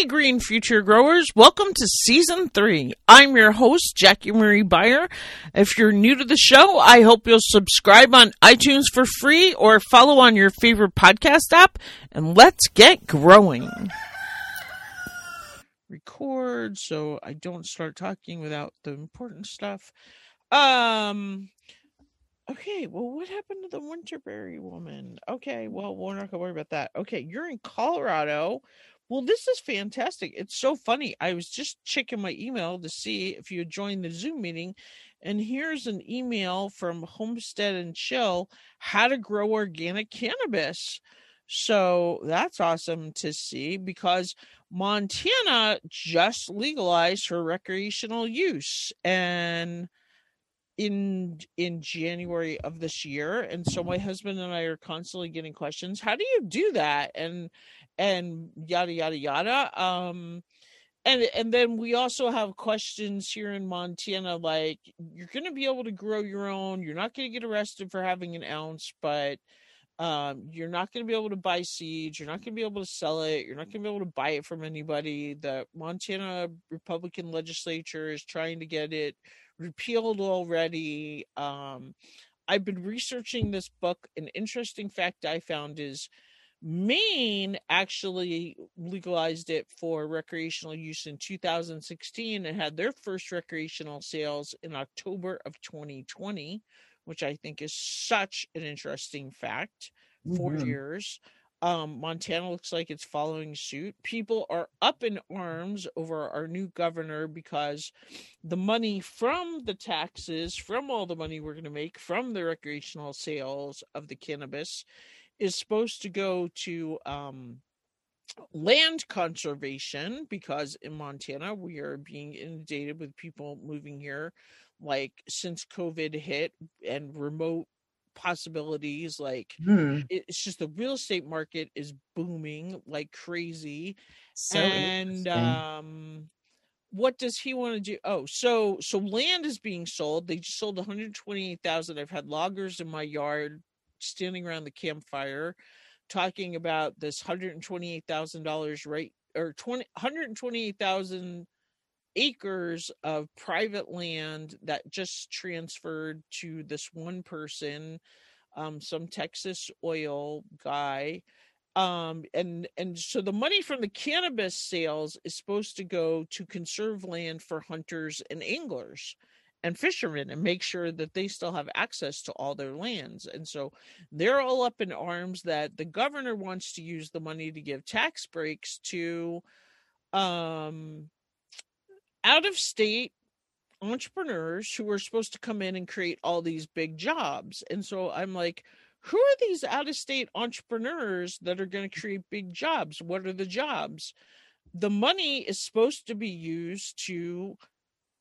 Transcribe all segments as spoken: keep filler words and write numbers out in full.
Hey, Green Future Growers. Welcome to Season three. I'm your host, Jackie Marie Beyer. If you're new to the show, I hope you'll subscribe on iTunes for free or follow on your favorite podcast app. And let's get growing. Record so I don't start talking without the important stuff. Um... Okay, well, what happened to the Winterberry woman? Okay, well, we're not going to worry about that. Okay, you're in Colorado. Well, this is fantastic. It's so funny. I was just checking my email to see if you joined the Zoom meeting. And here's an email from Homestead and Chill, how to grow organic cannabis. So that's awesome to see because Montana just legalized for recreational use. And... in in January of this year. And so my husband and I are constantly getting questions. How do you do that? And, and yada, yada, yada. Um, and, and then we also have questions here in Montana, like you're going to be able to grow your own. You're not going to get arrested for having an ounce, but um, you're not going to be able to buy seeds. You're not going to be able to sell it. You're not going to be able to buy it from anybody. The Montana Republican legislature is trying to get it repealed already. Um, I've been researching this book. An interesting fact I found is Maine actually legalized it for recreational use in two thousand sixteen and had their first recreational sales in October of twenty twenty, which I think is such an interesting fact. Mm-hmm. Four years. Um, Montana looks like it's following suit. People are up in arms over our new governor because the money from the taxes, from all the money we're going to make from the recreational sales of the cannabis, is supposed to go to um, land conservation, because in Montana we are being inundated with people moving here, like since COVID hit and remote possibilities, like mm. it's just the real estate market is booming like crazy. So and um what does he want to do? Oh, so so land is being sold. They just sold one hundred twenty-eight thousand. I've had loggers in my yard standing around the campfire talking about this one hundred twenty-eight thousand dollars right, or one hundred twenty-eight thousand acres of private land that just transferred to this one person, um, some Texas oil guy. Um, and, and so the money from the cannabis sales is supposed to go to conserve land for hunters and anglers and fishermen and make sure that they still have access to all their lands. And so they're all up in arms that the governor wants to use the money to give tax breaks to, um, out-of-state entrepreneurs who are supposed to come in and create all these big jobs. And so I'm like, who are these out-of-state entrepreneurs that are going to create big jobs? What are the jobs? The money is supposed to be used to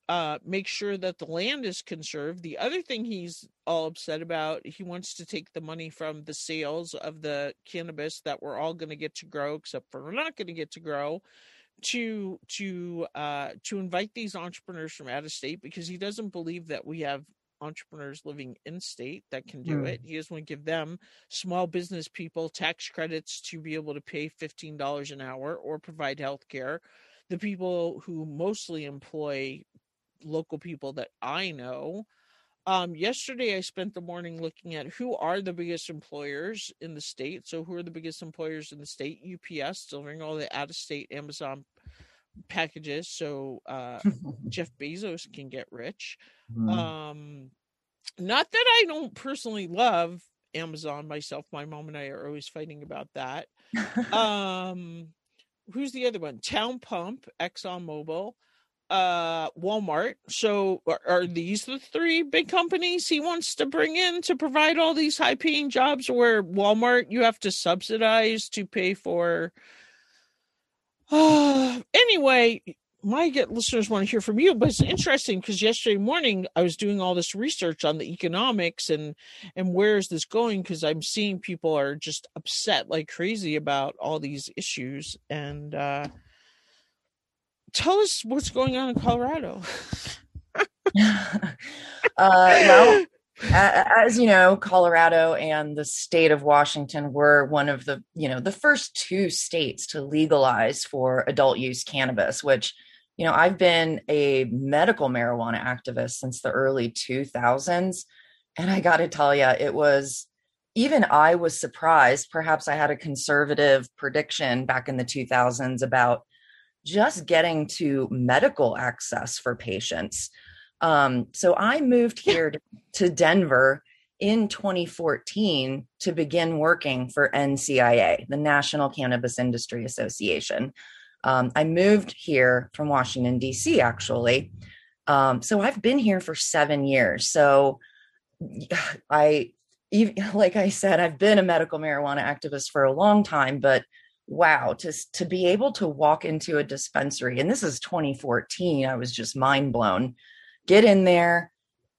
uh, make sure that the land is conserved. The other thing he's all upset about, he wants to take the money from the sales of the cannabis that we're all going to get to grow, except for we're not going to get to grow, to to uh to invite these entrepreneurs from out of state, because he doesn't believe that we have entrepreneurs living in state that can do mm. it. He doesn't want to give them, small business people, tax credits to be able to pay fifteen dollars an hour or provide health care. The people who mostly employ local people that I know. Um, yesterday, I spent the morning looking at who are the biggest employers in the state. So who are the biggest employers in the state? U P S, delivering all the out-of-state Amazon packages so uh, Jeff Bezos can get rich. Mm. Um, not that I don't personally love Amazon myself. My mom and I are always fighting about that. um, who's the other one? Town Pump, Exxon Mobil. uh Walmart. So are, are these the three big companies he wants to bring in to provide all these high paying jobs, where Walmart you have to subsidize to pay for? Uh, anyway, my get listeners want to hear from you, but it's interesting because yesterday morning I was doing all this research on the economics and and where is this going, because I'm seeing people are just upset like crazy about all these issues. And uh tell us what's going on in Colorado. uh, well, As you know, Colorado and the state of Washington were one of the, you know, the first two states to legalize for adult use cannabis, which, you know, I've been a medical marijuana activist since the early two thousands. And I got to tell you, it was, even I was surprised. Perhaps I had a conservative prediction back in the two thousands about just getting to medical access for patients. Um, so I moved here to Denver in twenty fourteen to begin working for N C I A, the National Cannabis Industry Association. Um, I moved here from Washington, D C, actually. Um, so I've been here for seven years. So I, even, like I said, I've been a medical marijuana activist for a long time, but wow, to, to be able to walk into a dispensary, and this is twenty fourteen, I was just mind blown. Get in there,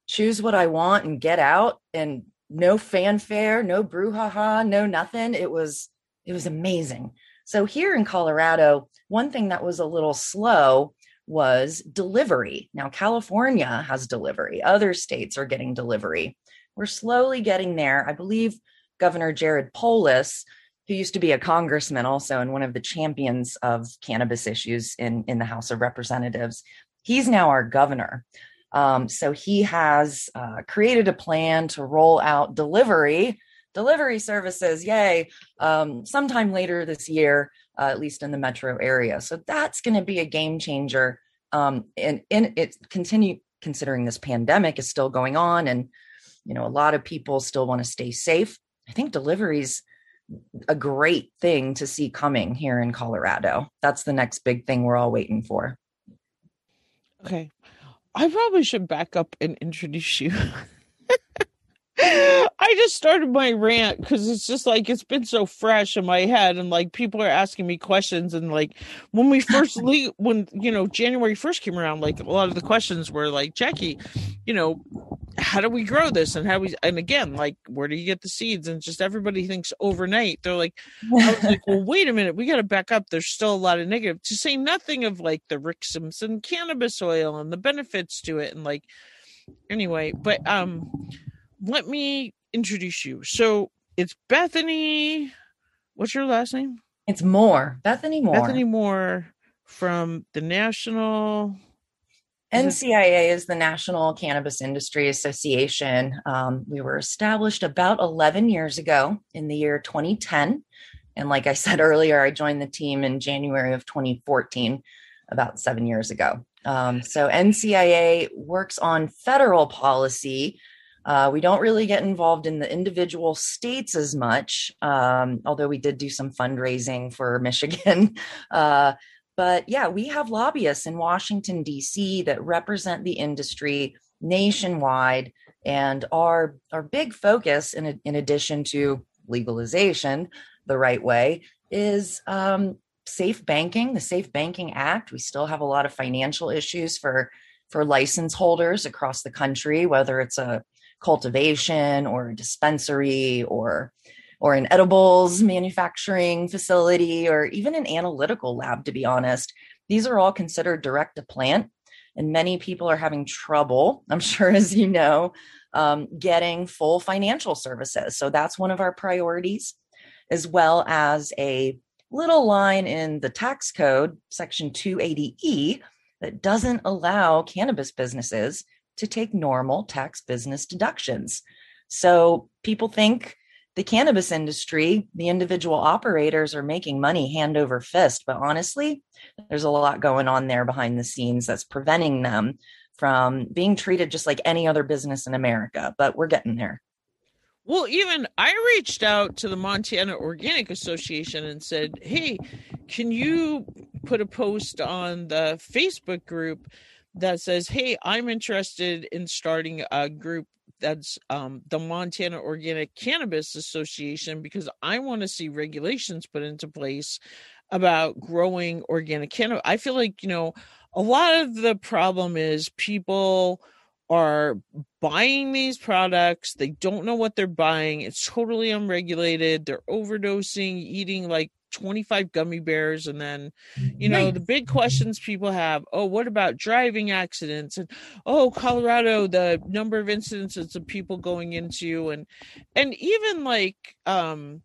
choose what I want and get out, and no fanfare, no brouhaha, no nothing. It was, it was amazing. So here in Colorado, one thing that was a little slow was delivery. Now, California has delivery. Other states are getting delivery. We're slowly getting there. I believe Governor Jared Polis, who used to be a congressman also and one of the champions of cannabis issues in, in the House of Representatives, he's now our governor. Um, so he has uh, created a plan to roll out delivery, delivery services, yay, um, sometime later this year, uh, at least in the metro area. So that's going to be a game changer. Um, and, and it continue considering this pandemic is still going on and, you know, a lot of people still want to stay safe. I think delivery's a great thing to see coming here in Colorado. That's the next big thing we're all waiting for. Okay. I probably should back up and introduce you. I just started my rant because it's just like, it's been so fresh in my head. And like, people are asking me questions. And like, when we first, le- when, you know, January first came around, like a lot of the questions were like, Jackie, you know, how do we grow this? And how we, and again, like, where do you get the seeds? And just everybody thinks overnight. They're like, I was like, well, wait a minute, we got to back up. There's still a lot of negative, to say nothing of like the Rick Simpson cannabis oil and the benefits to it. And like, anyway, but, um, let me introduce you. So it's Bethany. What's your last name? It's Moore. Bethany Moore. Bethany Moore from the National. N C I A is the National Cannabis Industry Association. Um, we were established about eleven years ago in the year twenty ten. And like I said earlier, I joined the team in January of twenty fourteen, about seven years ago. Um, so N C I A works on federal policy. Uh, we don't really get involved in the individual states as much, um, although we did do some fundraising for Michigan. Uh, but yeah, we have lobbyists in Washington, D C that represent the industry nationwide. And our, our big focus, in, a, in addition to legalization the right way, is um, safe banking, the Safe Banking Act. We still have a lot of financial issues for, for license holders across the country, whether it's a cultivation or a dispensary or or an edibles manufacturing facility or even an analytical lab, to be honest. These are all considered direct to plant, and many people are having trouble, I'm sure, as you know, um, getting full financial services. So that's one of our priorities, as well as a little line in the tax code, Section two eighty E, that doesn't allow cannabis businesses to take normal tax business deductions. So people think the cannabis industry, the individual operators are making money hand over fist, but honestly, there's a lot going on there behind the scenes that's preventing them from being treated just like any other business in America, but we're getting there. Well, even I reached out to the Montana Organic Association and said, hey, can you put a post on the Facebook group that says, hey, I'm interested in starting a group that's um, the Montana Organic Cannabis Association, because I want to see regulations put into place about growing organic cannabis. I feel like, you know, a lot of the problem is people are buying these products. They don't know what they're buying. It's totally unregulated. They're overdosing, eating like twenty-five gummy bears. And then, you know, nice. The big questions people have, oh, what about driving accidents? And, oh, Colorado, the number of incidences of people going into, and, and even like, um,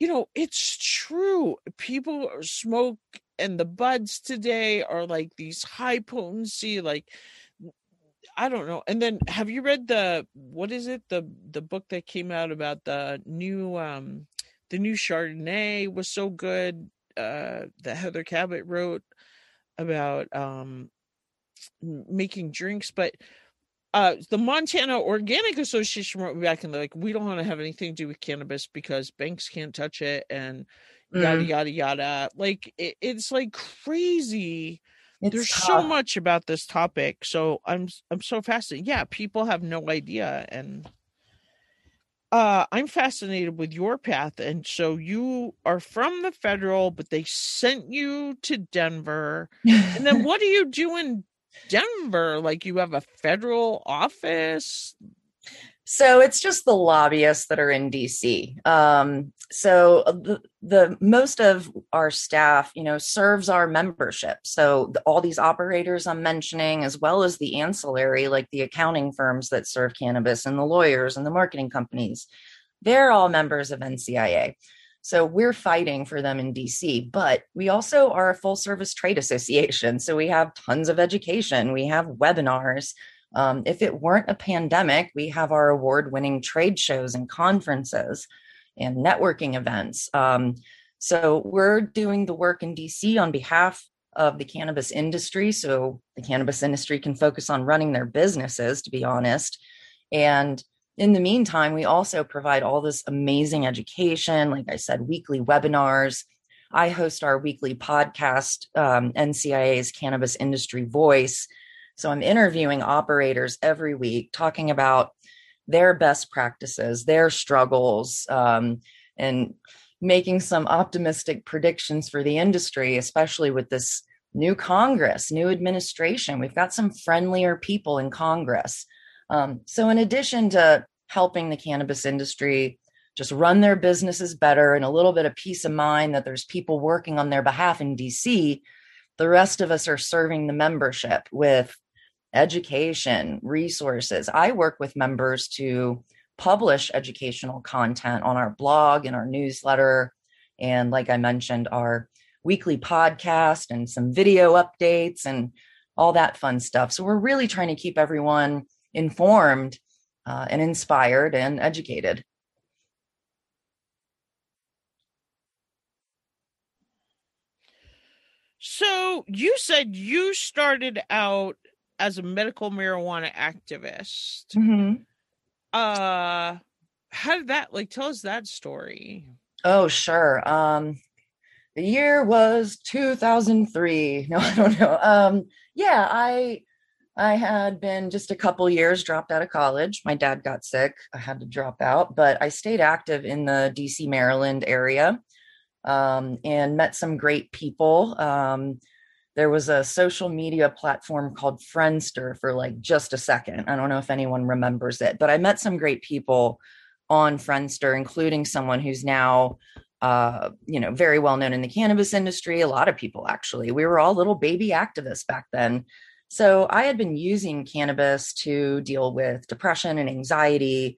you know, it's true. People smoke, and the buds today are like these high potency, like, I don't know. And then have you read the, what is it? The, the book that came out about the new, um, the new Chardonnay was so good. Uh, that Heather Cabot wrote about, um, making drinks, but, uh, the Montana Organic Association wrote me back and they're like, we don't want to have anything to do with cannabis because banks can't touch it. And yada, mm. yada, yada. Like, it, it's like crazy. It's There's tough. so much about this topic, so I'm I'm so fascinated. Yeah, people have no idea, and uh, I'm fascinated with your path. And so you are from the federal, but they sent you to Denver. And then what do you do in Denver? Like, you have a federal office? So it's just the lobbyists that are in D C. Um, so the, the most of our staff, you know, serves our membership. So the, all these operators I'm mentioning, as well as the ancillary, like the accounting firms that serve cannabis and the lawyers and the marketing companies, they're all members of N C I A. So we're fighting for them in D C, but we also are a full service trade association. So we have tons of education. We have webinars. Um, if it weren't a pandemic, we have our award-winning trade shows and conferences and networking events. Um, so we're doing the work in D C on behalf of the cannabis industry, so the cannabis industry can focus on running their businesses, to be honest. And in the meantime, we also provide all this amazing education, like I said, weekly webinars. I host our weekly podcast, um, N C I A's Cannabis Industry Voice. So I'm interviewing operators every week, talking about their best practices, their struggles, um, and making some optimistic predictions for the industry, especially with this new Congress, new administration. We've got some friendlier people in Congress. Um, so in addition to helping the cannabis industry just run their businesses better and a little bit of peace of mind that there's people working on their behalf in D C, the rest of us are serving the membership with education, resources. I work with members to publish educational content on our blog and our newsletter. And like I mentioned, our weekly podcast and some video updates and all that fun stuff. So we're really trying to keep everyone informed uh, and inspired and educated. So you said you started out as a medical marijuana activist. Mm-hmm. Uh, how did that, like, tell us that story. Oh, sure. Um, the year was two thousand three. No, I don't know. Um, yeah, I, I had been just a couple years dropped out of college. My dad got sick. I had to drop out, but I stayed active in the D C, Maryland area. Um, and met some great people. Um, there was a social media platform called Friendster for like just a second. I don't know if anyone remembers it, but I met some great people on Friendster, including someone who's now, uh, you know, very well known in the cannabis industry. A lot of people, actually. We were all little baby activists back then. So I had been using cannabis to deal with depression and anxiety,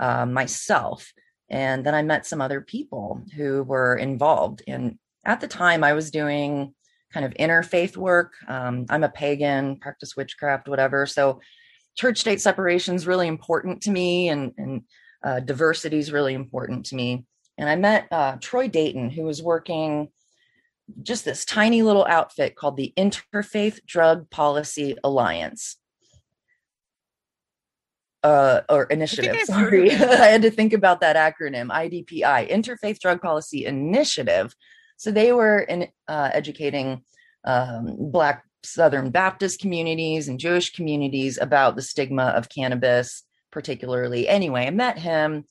uh, myself. And then I met some other people who were involved. And at the time, I was doing kind of interfaith work. Um, I'm a pagan, practice witchcraft, whatever. So church-state separation is really important to me, and, and uh, diversity is really important to me. And I met uh, Troy Dayton, who was working just this tiny little outfit called the Interfaith Drug Policy Alliance. Uh, or initiative, I sorry. I had to think about that acronym, I D P I, Interfaith Drug Policy Initiative. So they were in, uh, educating um, Black Southern Baptist communities and Jewish communities about the stigma of cannabis, particularly. Anyway, I met him,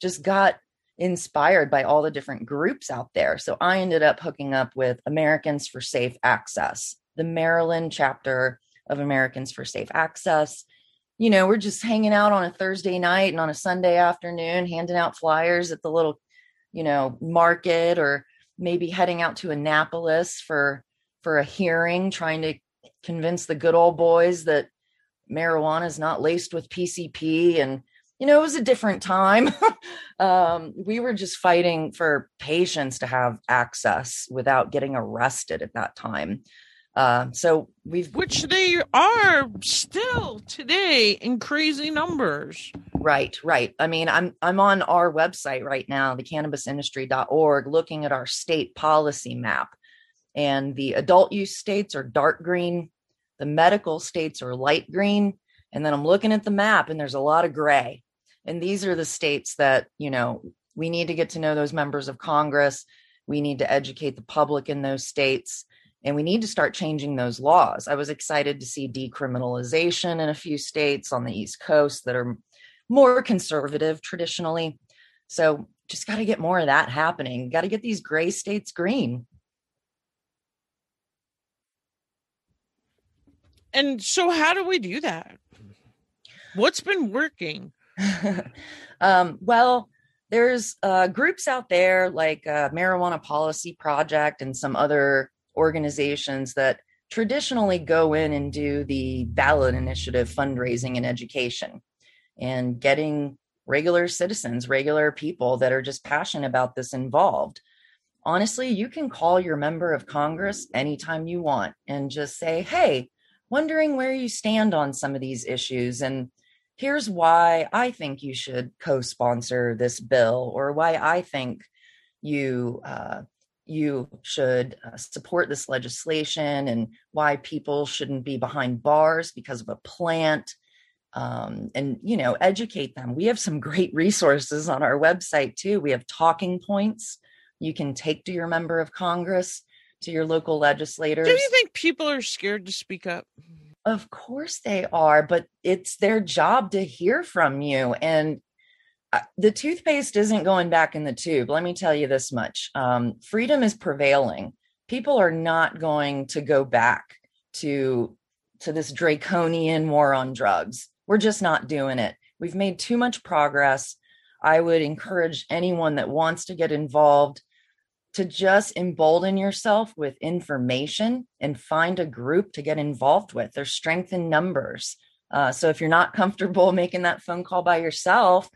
just got inspired by all the different groups out there. So I ended up hooking up with Americans for Safe Access, the Maryland chapter of Americans for Safe Access. You know, we're just hanging out on a Thursday night and on a Sunday afternoon, handing out flyers at the little, you know, market or maybe heading out to Annapolis for for a hearing, trying to convince the good old boys that marijuana is not laced with P C P. And, you know, it was a different time. um, we were just fighting for patients to have access without getting arrested at that time. Uh, so we've, which they are still today in crazy numbers. Right, right. I mean, I'm I'm on our website right now, the cannabis industry dot org, looking at our state policy map, and the adult use states are dark green, the medical states are light green, and then I'm looking at the map, and there's a lot of gray. And these are the states that, you know, we need to get to know those members of Congress. We need to educate the public in those states. And we need to start changing those laws. I was excited to see decriminalization in a few states on the East Coast that are more conservative traditionally. So just got to get more of that happening. Got to get these gray states green. And so how do we do that? What's been working? um, well, there's uh, groups out there like uh, Marijuana Policy Project and some other organizations that traditionally go in and do the ballot initiative fundraising and education and getting regular citizens, regular people that are just passionate about this involved. Honestly, you can call your member of Congress anytime you want and just say, hey, wondering where you stand on some of these issues. And here's why I think you should co-sponsor this bill, or why I think you, uh, you should uh, support this legislation, and why people shouldn't be behind bars because of a plant, um, and, you know, educate them. We have some great resources on our website too. We have talking points you can take to your member of Congress, to your local legislators. Do you think people are scared to speak up? Of course they are, but it's their job to hear from you. And the toothpaste isn't going back in the tube. Let me tell you this much. Um, freedom is prevailing. People are not going to go back to, to this draconian war on drugs. We're just not doing it. We've made too much progress. I would encourage anyone that wants to get involved to just embolden yourself with information and find a group to get involved with. There's strength in numbers. Uh, so if you're not comfortable making that phone call by yourself,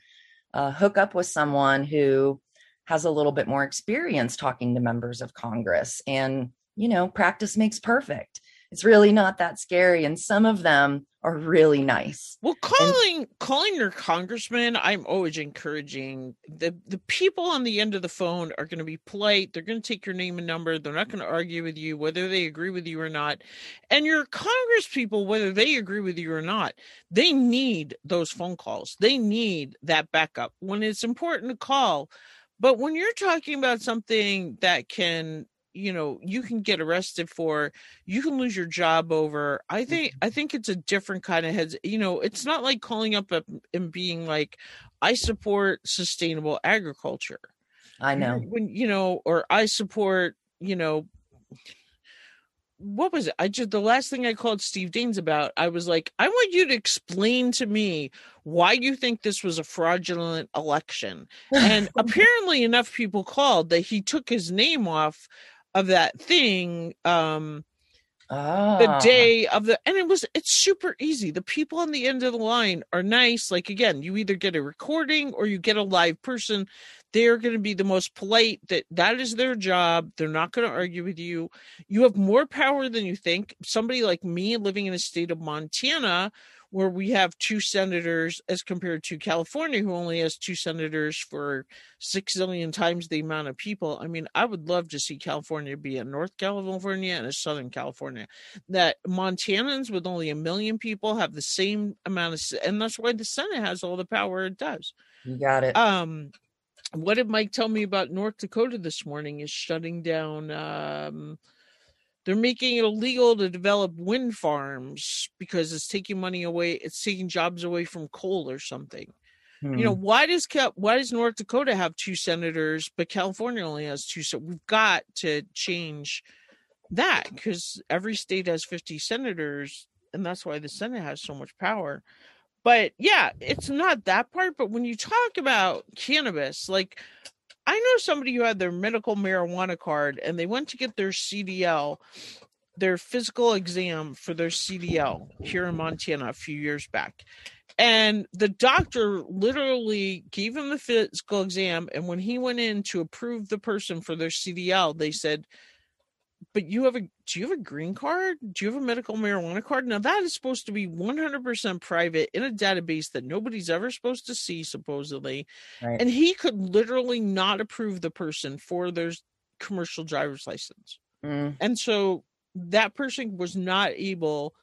Uh, hook up with someone who has a little bit more experience talking to members of Congress. And, you know, practice makes perfect. It's really not that scary. And some of them are really nice. Well, calling and- calling your congressman, I'm always encouraging. The, the people on the end of the phone are going to be polite. They're going to take your name and number. They're not going to argue with you, whether they agree with you or not. And your Congress people, whether they agree with you or not, they need those phone calls. They need that backup when it's important to call. But when you're talking about something that can, you know, you can get arrested for, you can lose your job over, I think, I think it's a different kind of heads. You know, it's not like calling up a, and being like, I support sustainable agriculture. I know when, you know, or I support, you know, what was it? I just, the last thing I called Steve Daines about, I was like, I want you to explain to me why you think this was a fraudulent election. And apparently enough people called that he took his name off of that thing, um, ah. the day of the, and it was, it's super easy. The people on the end of the line are nice. Like, again, you either get a recording or you get a live person. They're going to be the most polite. That that is their job. They're not going to argue with you. You have more power than you think. Somebody like me living in the state of Montana, where we have two senators as compared to California, who only has two senators for six million times the amount of people. I mean, I would love to see California be a North California and a Southern California, that Montanans with only a million people have the same amount of, and that's why the Senate has all the power it does. You got it. Um, what did Mike tell me about North Dakota this morning is shutting down, um, they're making it illegal to develop wind farms because it's taking money away. It's taking jobs away from coal or something. Hmm. You know, why does why does North Dakota have two senators, but California only has two? So we've got to change that, because every state has fifty senators, and that's why the Senate has so much power. But yeah, it's not that part. But when you talk about cannabis, like, I know somebody who had their medical marijuana card and they went to get their C D L, their physical exam for their C D L here in Montana a few years back. And the doctor literally gave him the physical exam. And when he went in to approve the person for their C D L, they said, but you have a, do you have a green card? Do you have a medical marijuana card? Now that is supposed to be one hundred percent private in a database that nobody's ever supposed to see, supposedly. Right. And he could literally not approve the person for their commercial driver's license. Mm. And so that person was not able,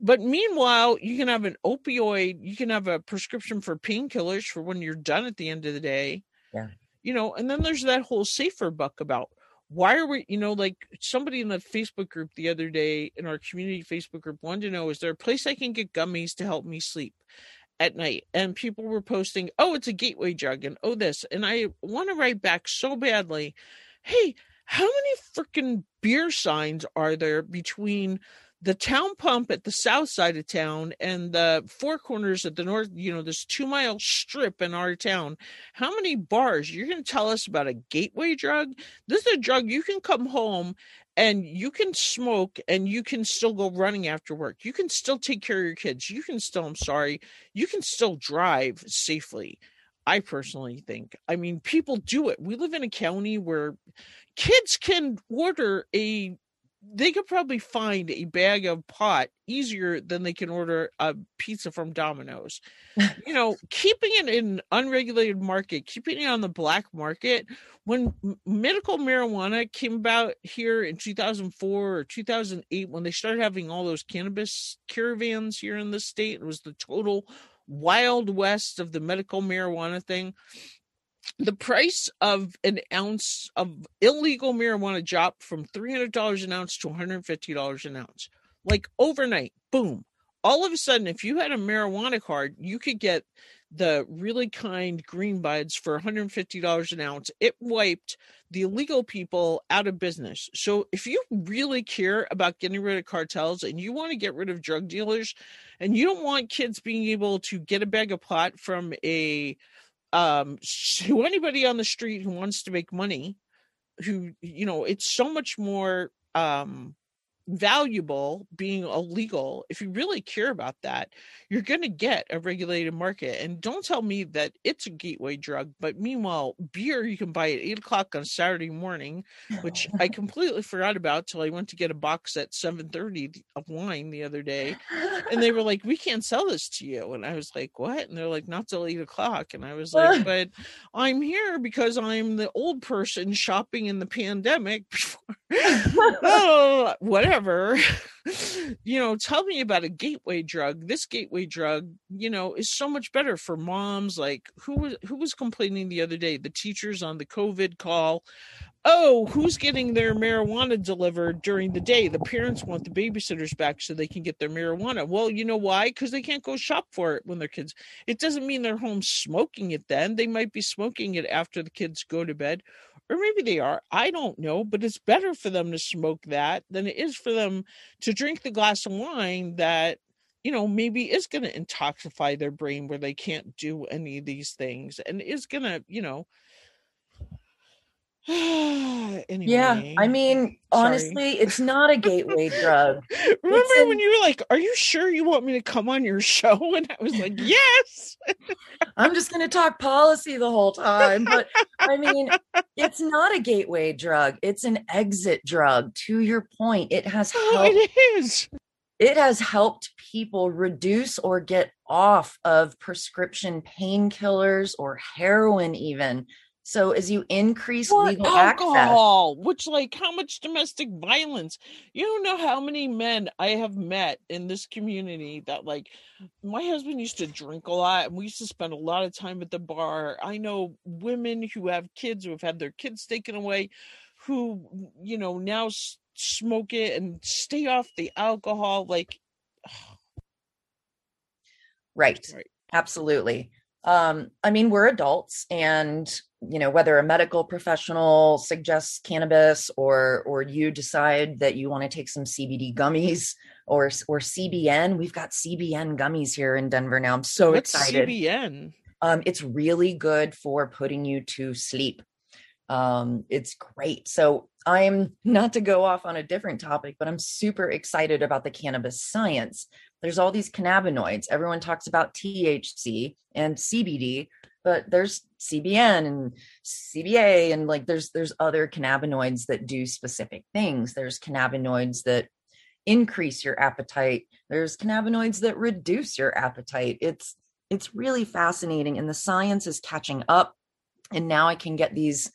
but meanwhile, you can have an opioid, you can have a prescription for painkillers for when you're done at the end of the day, yeah. you know, and then there's that whole safer buck about, why are we, you know, like somebody in the Facebook group the other day in our community Facebook group wanted to know, is there a place I can get gummies to help me sleep at night? And people were posting, oh, it's a gateway drug and oh, this. And I want to write back so badly, hey, how many freaking beer signs are there between the Town Pump at the south side of town and the Four Corners at the north, you know, this two mile strip in our town? How many bars? You're going to tell us about a gateway drug? This is a drug you can come home and you can smoke and you can still go running after work. You can still take care of your kids. You can still, I'm sorry, you can still drive safely. I personally think, I mean, people do it. We live in a county where kids can order a, they could probably find a bag of pot easier than they can order a pizza from Domino's. You know, keeping it in an unregulated market, keeping it on the black market. When medical marijuana came about here in two thousand four or two thousand eight, when they started having all those cannabis caravans here in the state, it was the total wild west of the medical marijuana thing. The price of an ounce of illegal marijuana dropped from three hundred dollars an ounce to one hundred fifty dollars an ounce, like overnight, boom. All of a sudden, if you had a marijuana card, you could get the really kind green buds for one hundred fifty dollars an ounce. It wiped the illegal people out of business. So if you really care about getting rid of cartels and you want to get rid of drug dealers and you don't want kids being able to get a bag of pot from a Um, to anybody on the street who wants to make money, who, you know, it's so much more um, valuable being illegal. If you really care about that, you're going to get a regulated market. And don't tell me that it's a gateway drug, but meanwhile, beer you can buy at eight o'clock on Saturday morning, which I completely forgot about till I went to get a box at seven thirty of wine the other day. And they were like, we can't sell this to you. And I was like, what? And they're like, not till eight o'clock. And I was like, but I'm here because I'm the old person shopping in the pandemic. Oh, whatever. You know, tell me about a gateway drug. This gateway drug, you know, is so much better for moms. Like who was, who was complaining the other day, the teachers on the COVID call, oh, who's getting their marijuana delivered during the day? The parents want the babysitters back so they can get their marijuana. Well, you know why? Because they can't go shop for it when their kids, it doesn't mean they're home smoking it then. They might be smoking it after the kids go to bed. Or maybe they are, I don't know, but it's better for them to smoke that than it is for them to drink the glass of wine that, you know, maybe is going to intoxify their brain where they can't do any of these things and is going to, you know. Anyway, yeah, I mean, sorry. Honestly, it's not a gateway drug. Remember an... when you were like, are you sure you want me to come on your show? And I was like, yes. I'm just going to talk policy the whole time. But I mean, it's not a gateway drug. It's an exit drug. To your point, it has helped. Oh, it is. It has helped people reduce or get off of prescription painkillers or heroin even. So as you increase or legal alcohol, access, which like how much domestic violence, you don't know how many men I have met in this community that like my husband used to drink a lot and we used to spend a lot of time at the bar. I know women who have kids who have had their kids taken away who, you know, now s- smoke it and stay off the alcohol. Like. Right. right. Absolutely. Um, I mean, we're adults and, you know, whether a medical professional suggests cannabis or, or you decide that you want to take some C B D gummies or, or C B N, we've got C B N gummies here in Denver now. I'm so What's excited. C B N? Um, it's really good for putting you to sleep. Um, it's great. So I'm not to go off on a different topic, but I'm super excited about the cannabis science. There's all these cannabinoids. Everyone talks about T H C and C B D, but there's C B N and C B A, and like there's there's other cannabinoids that do specific things. There's cannabinoids that increase your appetite. There's cannabinoids that reduce your appetite. It's it's really fascinating, and the science is catching up. And now I can get these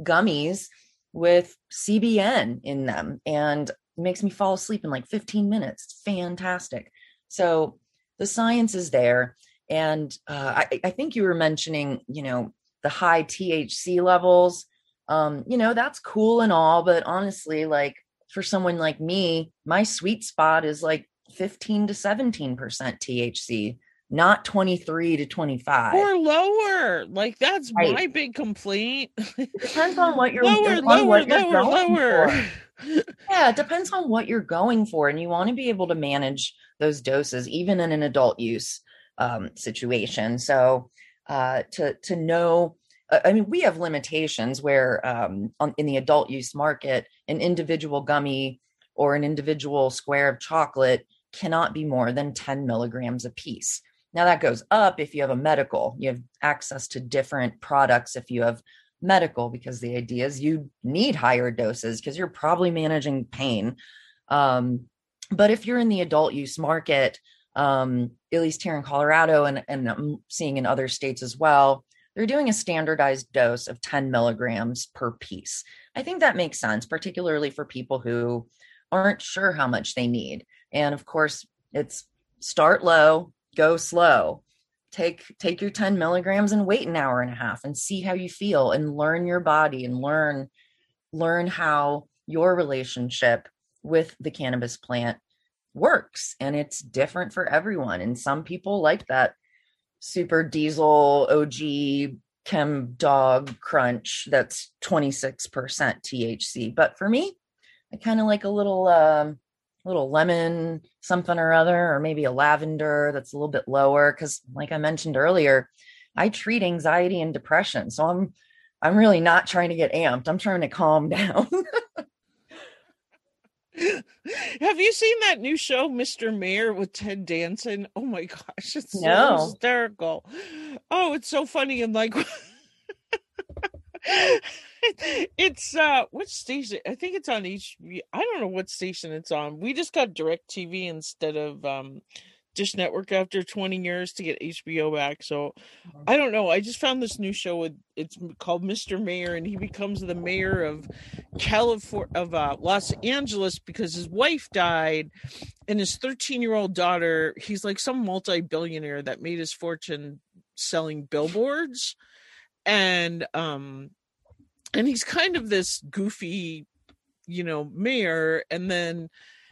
gummies with C B N in them, and it makes me fall asleep in like fifteen minutes. It's fantastic. So the science is there. And uh, I, I think you were mentioning, you know, the high T H C levels, um, you know, that's cool and all, but honestly, like for someone like me, my sweet spot is like fifteen to seventeen percent T H C, not twenty-three to twenty-five or lower. Like that's right. My big complaint. Depends on what you're lower, lower, what you're lower, going lower. For. Yeah, it depends on what you're going for, and you want to be able to manage those doses, even in an adult use um, situation. So uh, to to know, uh, I mean, we have limitations where um, on, in the adult use market, an individual gummy or an individual square of chocolate cannot be more than ten milligrams a piece. Now that goes up if you have a medical, you have access to different products if you have medical, because the idea is you need higher doses because you're probably managing pain. Um, but if you're in the adult use market, um, at least here in Colorado, and, and I'm seeing in other states as well, they're doing a standardized dose of ten milligrams per piece. I think that makes sense, particularly for people who aren't sure how much they need. And of course, it's start low, go slow. Take take your ten milligrams and wait an hour and a half and see how you feel, and learn your body, and learn learn how your relationship with the cannabis plant works. And it's different for everyone. And some people like that super diesel O G chem dog crunch that's twenty-six percent T H C. But for me, I kind of like a little um, little lemon something or other, or maybe a lavender that's a little bit lower. Because like I mentioned earlier, I treat anxiety and depression. So I'm, I'm really not trying to get amped. I'm trying to calm down. Have you seen that new show, Mister Mayor, with Ted Danson? Oh my gosh. It's no. so hysterical. Oh, it's so funny. And like, it's uh which station I think it's on each I don't know what station it's on. We just got DirecTV instead of um Dish Network after twenty years to get H B O back, so I don't know. I just found this new show with, it's called Mister Mayor, and he becomes the mayor of California of uh, Los Angeles because his wife died, and his thirteen year old daughter, he's like some multi-billionaire that made his fortune selling billboards. And um and he's kind of this goofy, you know, mayor. And then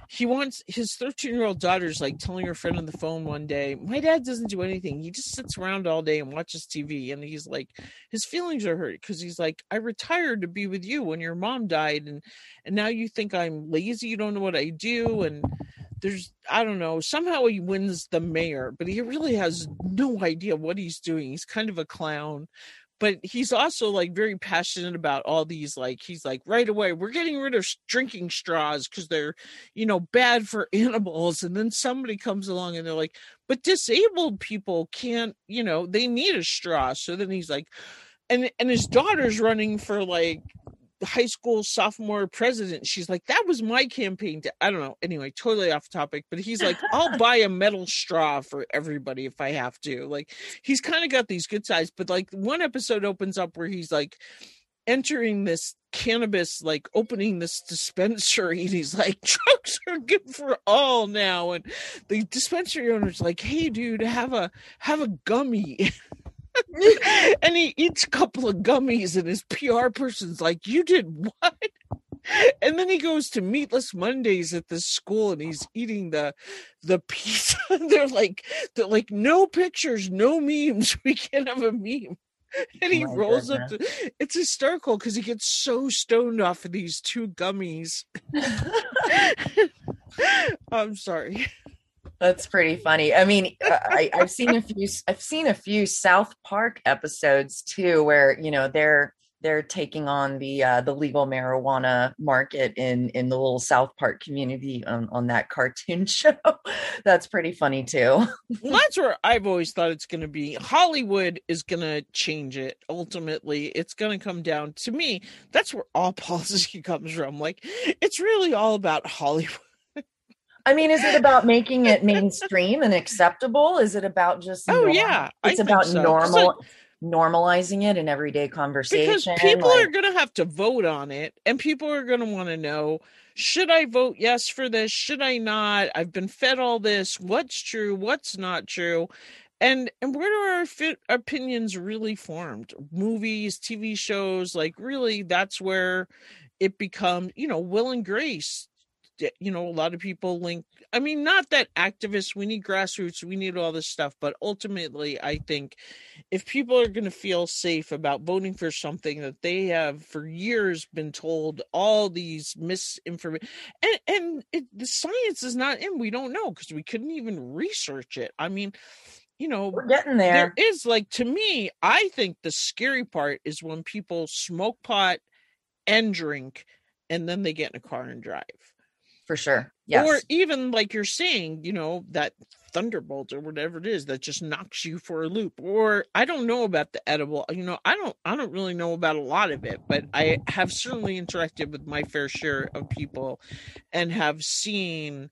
he wants his thirteen year old daughter's like telling her friend on the phone one day, my dad doesn't do anything. He just sits around all day and watches T V. And he's like, his feelings are hurt because he's like, I retired to be with you when your mom died. And, and now you think I'm lazy. You don't know what I do. And there's, I don't know, somehow he wins the mayor, but he really has no idea what he's doing. He's kind of a clown. But he's also like very passionate about all these, like, he's like, right away, we're getting rid of drinking straws because they're, you know, bad for animals. And then somebody comes along and they're like, but disabled people can't, you know, they need a straw. So then he's like, and, and his daughter's running for like high school sophomore president. She's like, that was my campaign. To, I don't know. Anyway, totally off topic, but he's like, I'll buy a metal straw for everybody if I have to. Like, he's kind of got these good sides, but like one episode opens up where he's like entering this cannabis, like opening this dispensary, and he's like, drugs are good for all now. And the dispensary owner's like, hey dude, have a, have a gummy. And he eats a couple of gummies, and his P R person's like, you did what? And then he goes to Meatless Mondays at this school, and he's eating the the pizza. they're like they're like no pictures, no memes, we can't have a meme. And he oh rolls goodness. Up to, it's hysterical because he gets so stoned off of these two gummies. I'm sorry. That's pretty funny. I mean, I, I've seen a few. I've seen a few South Park episodes too, where you know they're They're taking on the uh, the legal marijuana market in in the little South Park community on, on that cartoon show. That's pretty funny too. Well, that's where I've always thought it's going to be. Hollywood is going to change it. Ultimately, it's going to come down to me. That's where all policy comes from. Like, it's really all about Hollywood. I mean, is it about making it mainstream and acceptable? Is it about just? Oh normal? yeah, it's I about think so. normal. So- normalizing it in everyday conversation, because people like, are going to have to vote on it, and people are going to want to know, should I vote yes for this? Should I not? I've been fed all this. What's true? What's not true? And and where are our fit, opinions really formed? Movies, T V shows, like really, that's where it becomes, you know, Will and Grace. You know, a lot of people link. I mean, not that activists, we need grassroots, we need all this stuff. But ultimately, I think if people are going to feel safe about voting for something that they have for years been told all these misinformation and, and it, the science is not in, we don't know because we couldn't even research it. I mean, you know, we're getting there. There is like, to me, I think the scary part is when people smoke pot and drink and then they get in a car and drive. For sure. Yes. Or even like you're saying, you know, that thunderbolt or whatever it is that just knocks you for a loop. Or I don't know about the edible, you know, I don't, I don't really know about a lot of it, but I have certainly interacted with my fair share of people and have seen,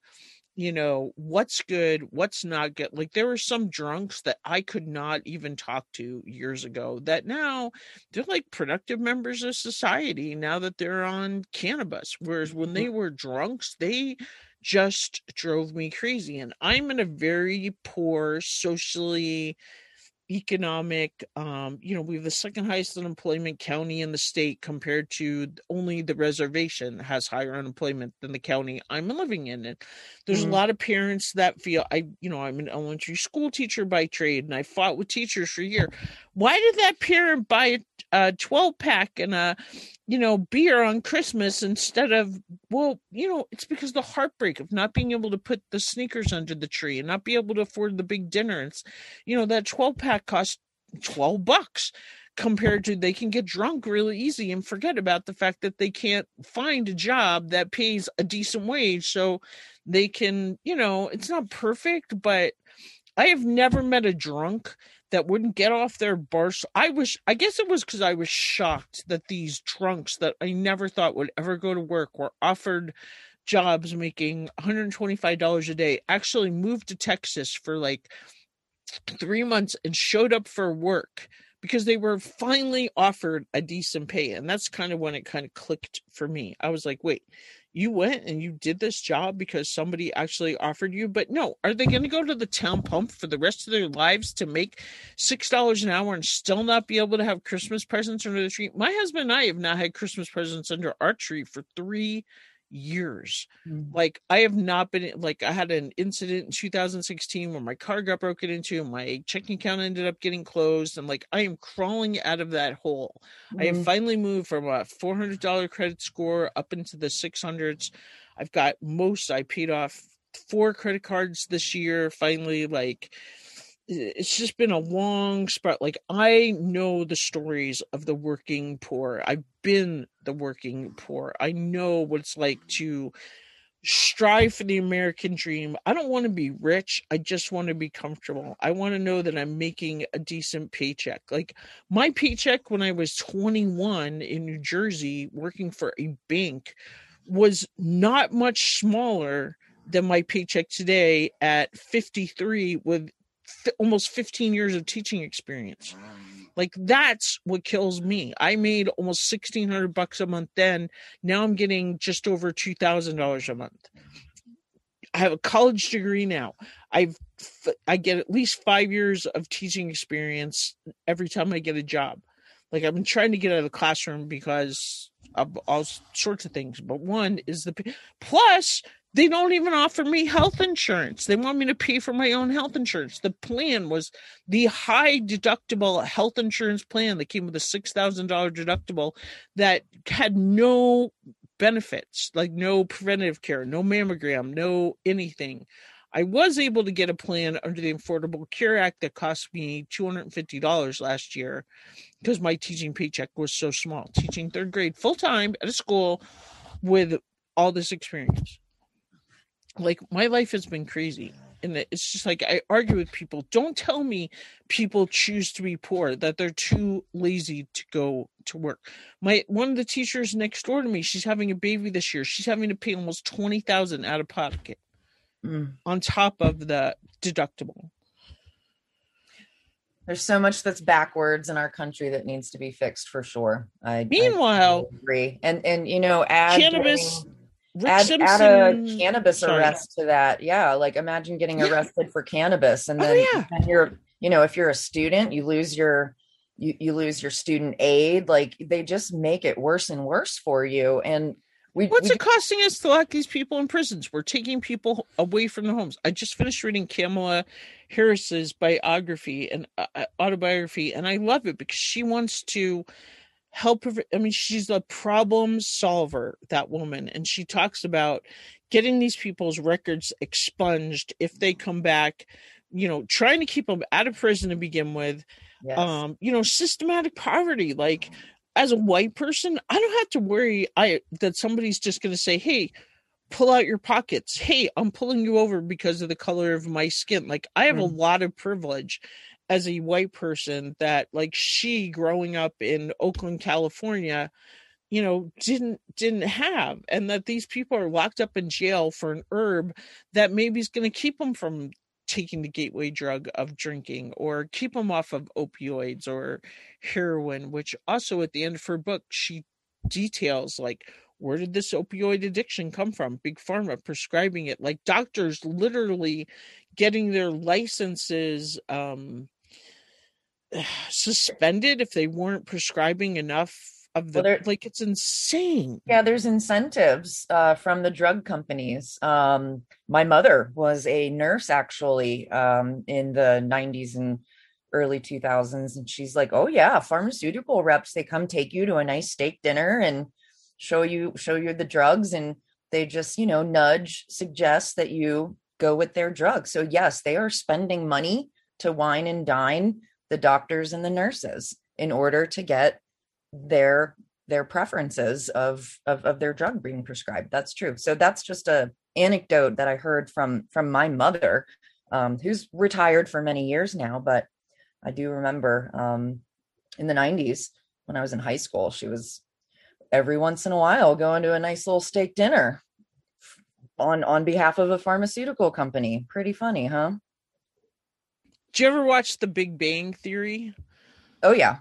you know, what's good, what's not good. Like there were some drunks that I could not even talk to years ago that now they're like productive members of society now that they're on cannabis. Whereas when they were drunks, they just drove me crazy. And I'm in a very poor socially economic, um, you know, we have the second highest unemployment county in the state compared to only the reservation has higher unemployment than the county I'm living in. And there's mm-hmm. a lot of parents that feel I, you know, I'm an elementary school teacher by trade and I fought with teachers for a year. Why did that parent buy a twelve pack and a, you know, beer on Christmas instead of, well, you know, it's because the heartbreak of not being able to put the sneakers under the tree and not be able to afford the big dinner. It's, you know, that twelve pack cost twelve bucks compared to they can get drunk really easy and forget about the fact that they can't find a job that pays a decent wage. So they can, you know, it's not perfect, but I have never met a drunk that wouldn't get off their bar. I was, I guess it was because I was shocked that these drunks that I never thought would ever go to work were offered jobs making one hundred twenty-five dollars a day, actually moved to Texas for like three months and showed up for work because they were finally offered a decent pay. And that's kind of when it kind of clicked for me. I was like, wait, you went and you did this job because somebody actually offered you, but no, are they going to go to the town pump for the rest of their lives to make six dollars an hour and still not be able to have Christmas presents under the tree? My husband and I have not had Christmas presents under our tree for three years. Like I have not been, like I had an incident in two thousand sixteen where my car got broken into and my checking account ended up getting closed. And like, I am crawling out of that hole. Mm-hmm. I have finally moved from a four hundred dollars credit score up into the six hundreds. I've got most, I paid off four credit cards this year. Finally, like it's just been a long spot. Like I know the stories of the working poor. I've been the working poor. I know what it's like to strive for the American dream. I don't want to be rich. I just want to be comfortable. I want to know that I'm making a decent paycheck. Like my paycheck when I was twenty-one in New Jersey working for a bank was not much smaller than my paycheck today at fifty-three with almost fifteen years of teaching experience. Like that's what kills me. I made almost sixteen hundred bucks a month then. Now I'm getting just over two thousand dollars a month. I have a college degree now. I've I get at least five years of teaching experience every time I get a job. Like I've been trying to get out of the classroom because of all sorts of things, but one is the plus they don't even offer me health insurance. They want me to pay for my own health insurance. The plan was the high deductible health insurance plan that came with a six thousand dollars deductible that had no benefits, like no preventative care, no mammogram, no anything. I was able to get a plan under the Affordable Care Act that cost me two hundred fifty dollars last year because my teaching paycheck was so small, teaching third grade full time at a school with all this experience. Like, my life has been crazy. And it's just like, I argue with people. Don't tell me people choose to be poor, that they're too lazy to go to work. My one of the teachers next door to me, she's having a baby this year. She's having to pay almost twenty thousand dollars out of pocket mm. on top of the deductible. There's so much that's backwards in our country that needs to be fixed for sure. I Meanwhile, I agree. And and you know, add cannabis. During- Add, add a cannabis Sorry. arrest to that. Yeah. Like, imagine getting arrested yeah. for cannabis. And then oh, yeah. you're, you know, if you're a student, you lose your, you, you lose your student aid. Like, they just make it worse and worse for you. And we, what's we, it costing us to lock these people in prisons? We're taking people away from their homes. I just finished reading Kamala Harris's biography and uh, autobiography. And I love it because she wants to help. I mean, she's a problem solver, that woman. And she talks about getting these people's records expunged if they come back, you know, trying to keep them out of prison to begin with. Yes. Um, you know, systematic poverty. Like, as a white person, I don't have to worry I that somebody's just going to say, hey, pull out your pockets. Hey, I'm pulling you over because of the color of my skin. Like, I have mm-hmm. a lot of privilege as a white person that, like, she growing up in Oakland, California, you know, didn't, didn't have, and that these people are locked up in jail for an herb that maybe is going to keep them from taking the gateway drug of drinking or keep them off of opioids or heroin, which also at the end of her book, she details, like, where did this opioid addiction come from? Big Pharma prescribing it, like doctors literally getting their licenses um, suspended if they weren't prescribing enough of the, well, like, it's insane. Yeah, there's incentives uh, from the drug companies. Um, my mother was a nurse actually um, in the nineties and early two thousands. And she's like, oh yeah, pharmaceutical reps, they come take you to a nice steak dinner and show you, show you the drugs, and they just, you know, nudge, suggest that you go with their drugs. So yes, they are spending money to wine and dine the doctors and the nurses in order to get their, their preferences of, of, of their drug being prescribed. That's true. So that's just a anecdote that I heard from, from my mother, um, who's retired for many years now, but I do remember um, in the nineties when I was in high school, she was, every once in a while, going to a nice little steak dinner on, on behalf of a pharmaceutical company. Pretty funny, huh? Did you ever watch The Big Bang Theory? Oh, yeah.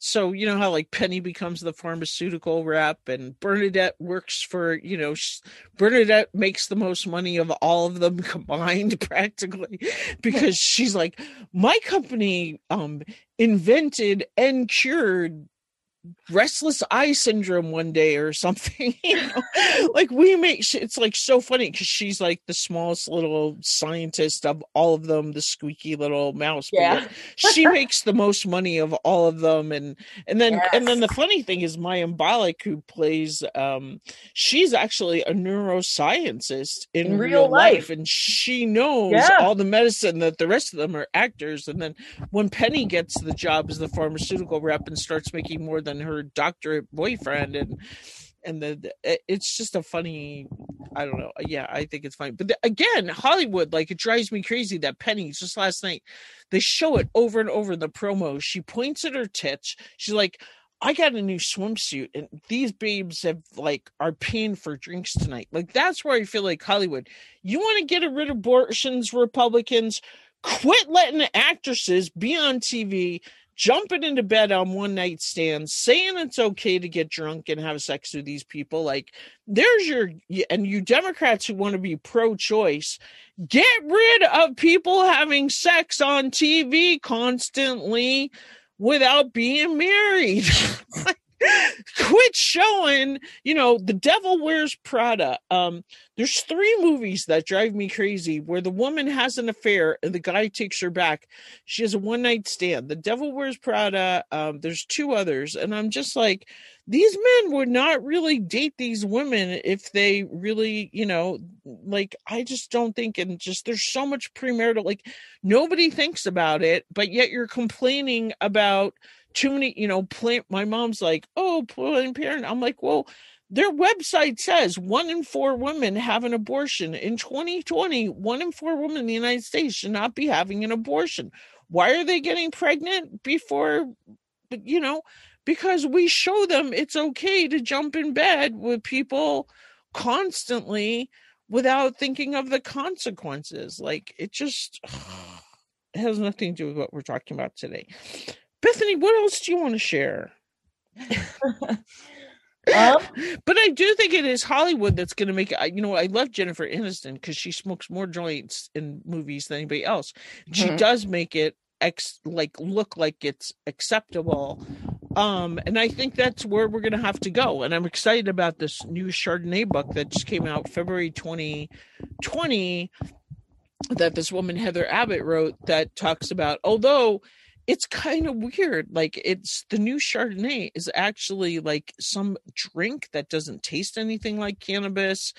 So, you know how, like, Penny becomes the pharmaceutical rep and Bernadette works for, you know, sh- Bernadette makes the most money of all of them combined practically because she's like, my company um, invented and cured restless eye syndrome one day or something, you know? Like, we make, it's like so funny because she's like the smallest little scientist of all of them, the squeaky little mouse. Yeah. She makes the most money of all of them. And and then yes. and then the funny thing is Maya Mbalik, who plays um she's actually a neuroscientist in, in real, real life. life and she knows yeah. all the medicine that the rest of them are actors. And then when Penny gets the job as the pharmaceutical rep and starts making more than her doctorate boyfriend, and and the, the it's just a funny, I don't know, yeah, I think it's funny. But the, again, Hollywood, like, it drives me crazy that Penny, just last night, they show it over and over in the promo, she points at her tits, she's like, I got a new swimsuit and these babes have, like, are paying for drinks tonight. Like, that's where I feel like Hollywood, you want to get rid of abortions, Republicans, quit letting actresses be on T V jumping into bed on one night stands, saying it's okay to get drunk and have sex with these people. Like, there's your, and you Democrats who want to be pro-choice, get rid of people having sex on T V constantly without being married. Quit quit showing, you know, The Devil Wears Prada. Um, there's three movies that drive me crazy where the woman has an affair and the guy takes her back. She has a one night stand. The Devil Wears Prada. Um, there's two others. And I'm just like, these men would not really date these women if they really, you know, like, I just don't think. And just there's so much premarital, like nobody thinks about it, but yet you're complaining about too many, you know, plant. My mom's like, oh, Planned Parenthood. I'm like, well, their website says one in four women have an abortion. In twenty twenty, one in four women in the United States should not be having an abortion. Why are they getting pregnant before, you know, because we show them it's okay to jump in bed with people constantly without thinking of the consequences. Like, it just it has nothing to do with what we're talking about today. Bethany, what else do you want to share? um, but I do think it is Hollywood that's going to make it. You know, I love Jennifer Aniston because she smokes more joints in movies than anybody else. She mm-hmm. does make it ex, like look like it's acceptable. Um, and I think that's where we're going to have to go. And I'm excited about this new Chardonnay book that just came out February twenty twenty that this woman Heather Abbott wrote that talks about, although it's kind of weird. Like, it's the new Chardonnay is actually like some drink that doesn't taste anything like cannabis.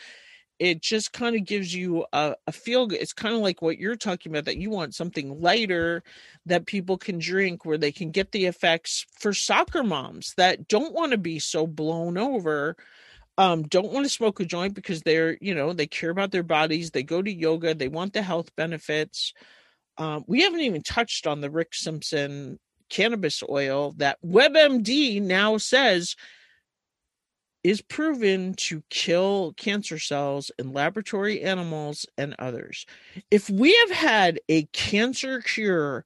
It just kind of gives you a, a feel good. It's kind of like what you're talking about, that you want something lighter that people can drink where they can get the effects for soccer moms that don't want to be so blown over. Um, don't want to smoke a joint because they're, you know, they care about their bodies. They go to yoga. They want the health benefits. Um, we haven't even touched on the Rick Simpson cannabis oil that WebMD now says is proven to kill cancer cells in laboratory animals and others. If we have had a cancer cure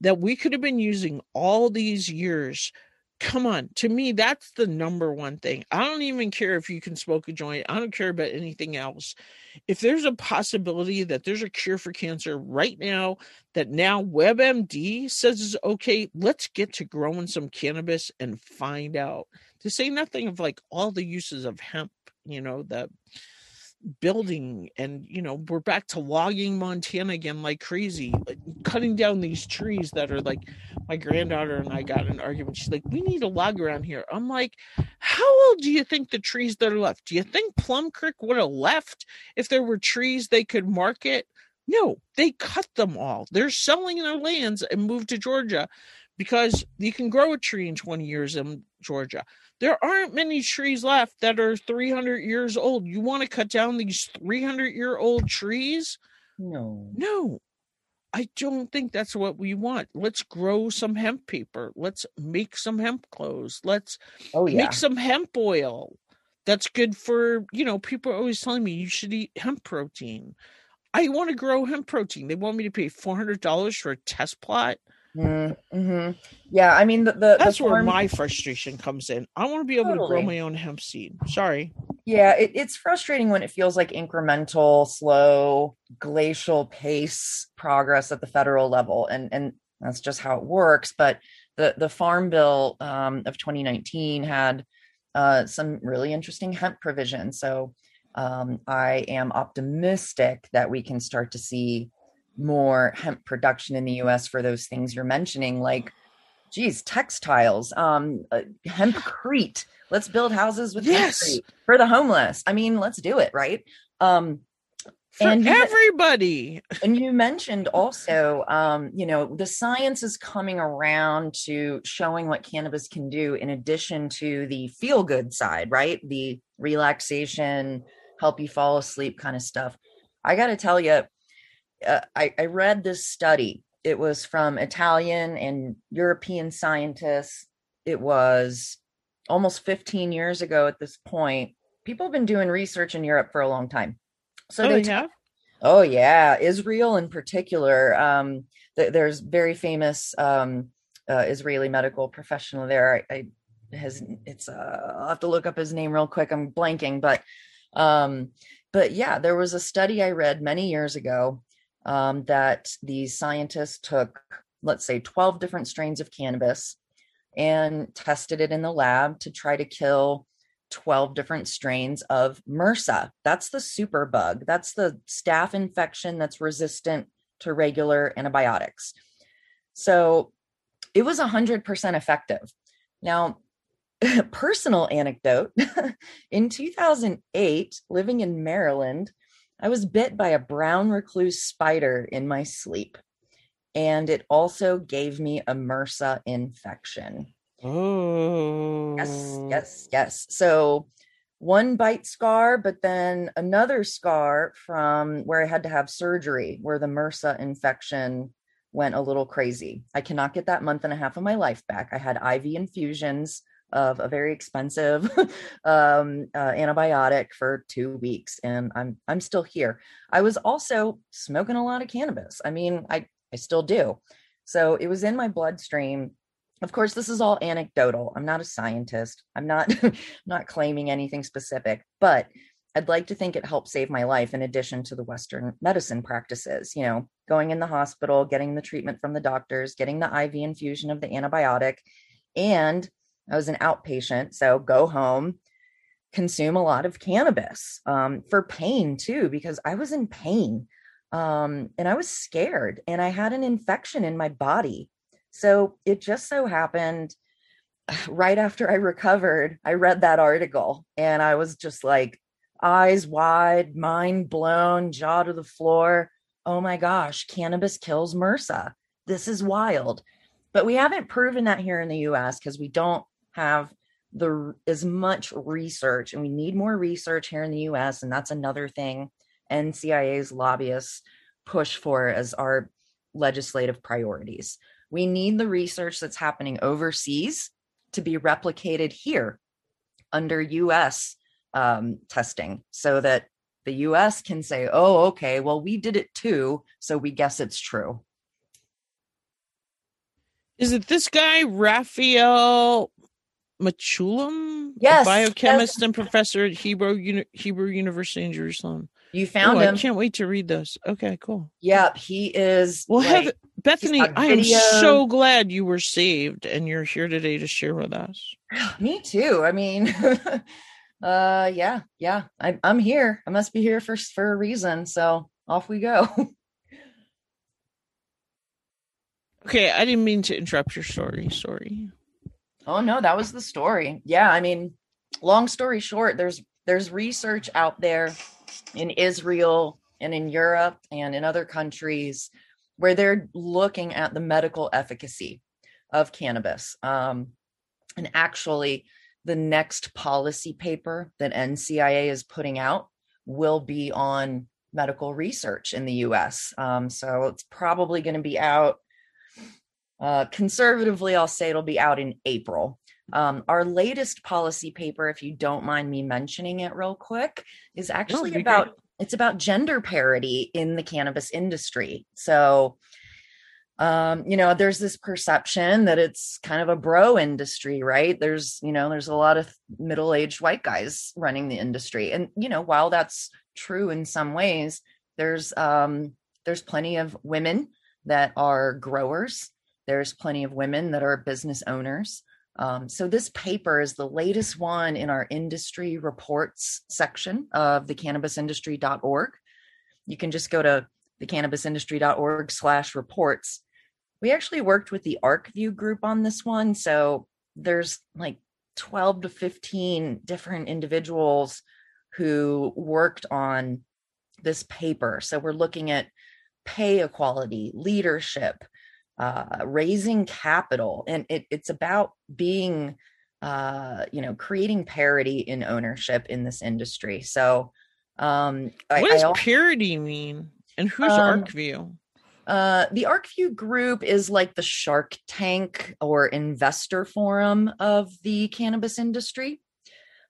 that we could have been using all these years, come on, to me, that's the number one thing. I don't even care if you can smoke a joint. I don't care about anything else. If there's a possibility that there's a cure for cancer right now, that now WebMD says is okay, let's get to growing some cannabis and find out. To say nothing of like all the uses of hemp, you know, the building and, you know, we're back to logging Montana again like crazy, like cutting down these trees that are like, my granddaughter and I got an argument. She's like, we need to log around here. I'm like, how old do you think the trees that are left? Do you think Plum Creek would have left if there were trees they could market? No, they cut them all. They're selling their lands and moved to Georgia because you can grow a tree in twenty years in Georgia. There aren't many trees left that are three hundred years old. You want to cut down these three hundred year old trees? No. No. I don't think that's what we want. Let's grow some hemp paper. Let's make some hemp clothes. Let's oh, yeah. make some hemp oil. That's good for, you know, people are always telling me you should eat hemp protein. I want to grow hemp protein. They want me to pay four hundred dollars for a test plot. Mm-hmm. Yeah, I mean the, the that's the farm, where my frustration comes in. I want to be able totally. to grow my own hemp seed. Sorry. Yeah, it, it's frustrating when it feels like incremental, slow, glacial pace progress at the federal level, and and that's just how it works. But the the Farm Bill um, of twenty nineteen had uh, some really interesting hemp provisions. So um, I am optimistic that we can start to see more hemp production in the U S for those things you're mentioning, like, geez, textiles, um, uh, hempcrete. Let's build houses with yes. hempcrete for the homeless. I mean, let's do it, right? Um, for and everybody. You, and you mentioned also, um, you know, the science is coming around to showing what cannabis can do in addition to the feel-good side, right? The relaxation, help you fall asleep kind of stuff. I got to tell you, Uh, I, I read this study. It was from Italian and European scientists. It was almost fifteen years ago at this point. People have been doing research in Europe for a long time. So oh, they yeah? T- oh, yeah. Israel in particular. Um, th- there's very famous um, uh, Israeli medical professional there. I, I has it's. Uh, I'll have to look up his name real quick. I'm blanking. But, um, but yeah, there was a study I read many years ago. Um, that the scientists took, let's say, twelve different strains of cannabis. and tested it in the lab to try to kill twelve different strains of M R S A. That's the superbug. That's the staph infection that's resistant to regular antibiotics. So it was one hundred percent effective. Now, personal anecdote, in two thousand eight, living in Maryland, I was bit by a brown recluse spider in my sleep, and it also gave me a M R S A infection. Oh. Yes, yes, yes. So one bite scar, but then another scar from where I had to have surgery, where the M R S A infection went a little crazy. I cannot get that month and a half of my life back. I had I V infusions of a very expensive um, uh, antibiotic for two weeks, and I'm I'm still here. I was also smoking a lot of cannabis. I mean, I I still do. So it was in my bloodstream. Of course, this is all anecdotal. I'm not a scientist. I'm not not claiming anything specific, but I'd like to think it helped save my life, in addition to the Western medicine practices, you know, going in the hospital, getting the treatment from the doctors, getting the I V infusion of the antibiotic. And I was an outpatient, so go home, consume a lot of cannabis um, for pain too, because I was in pain um, and I was scared and I had an infection in my body. So it just so happened right after I recovered, I read that article and I was just like, eyes wide, mind blown, jaw to the floor. Oh my gosh, cannabis kills M R S A. This is wild. But we haven't proven that here in the U S because we don't have the as much research, and we need more research here in the U S. And that's another thing N C I A's lobbyists push for as our legislative priorities. We need the research that's happening overseas to be replicated here under U S Um, testing, so that the U S can say, oh, okay, well, we did it too, so we guess it's true. Is it this guy, Raphael Machulam? Yes. A biochemist yes. and professor at Hebrew, Uni- Hebrew University in Jerusalem. You found oh, him. I can't wait to read those. Okay, cool. Yep, he is. Well, like, Heather, Bethany, I am so glad you were saved and you're here today to share with us. Me too. I mean... Uh, yeah, yeah, I'm, I'm here. I must be here for, for a reason. So off we go. Okay. I didn't mean to interrupt your story. Sorry. Oh no, that was the story. Yeah. I mean, long story short, there's, there's research out there in Israel and in Europe and in other countries where they're looking at the medical efficacy of cannabis. Um, and actually, the next policy paper that N C I A is putting out will be on medical research in the U S. Um, so it's probably going to be out, uh, conservatively, I'll say it'll be out in April. Um, our latest policy paper, if you don't mind me mentioning it real quick, is actually about, great. it's about gender parity in the cannabis industry. So Um, you know, there's this perception that it's kind of a bro industry, right? There's, you know, there's a lot of middle-aged white guys running the industry. And, you know, while that's true in some ways, there's, um, there's plenty of women that are growers. There's plenty of women that are business owners. Um, so this paper is the latest one in our industry reports section of the cannabis industry dot org. You can just go to the cannabis industry dot org slash reports. We actually worked with the ArcView group on this one. So there's like twelve to fifteen different individuals who worked on this paper. So we're looking at pay equality, leadership, uh, raising capital. And it, it's about being, uh, you know, creating parity in ownership in this industry. So um, what I, does I also- parity mean? And who's um, ArcView? Uh, the ArcView group is like the Shark Tank or investor forum of the cannabis industry.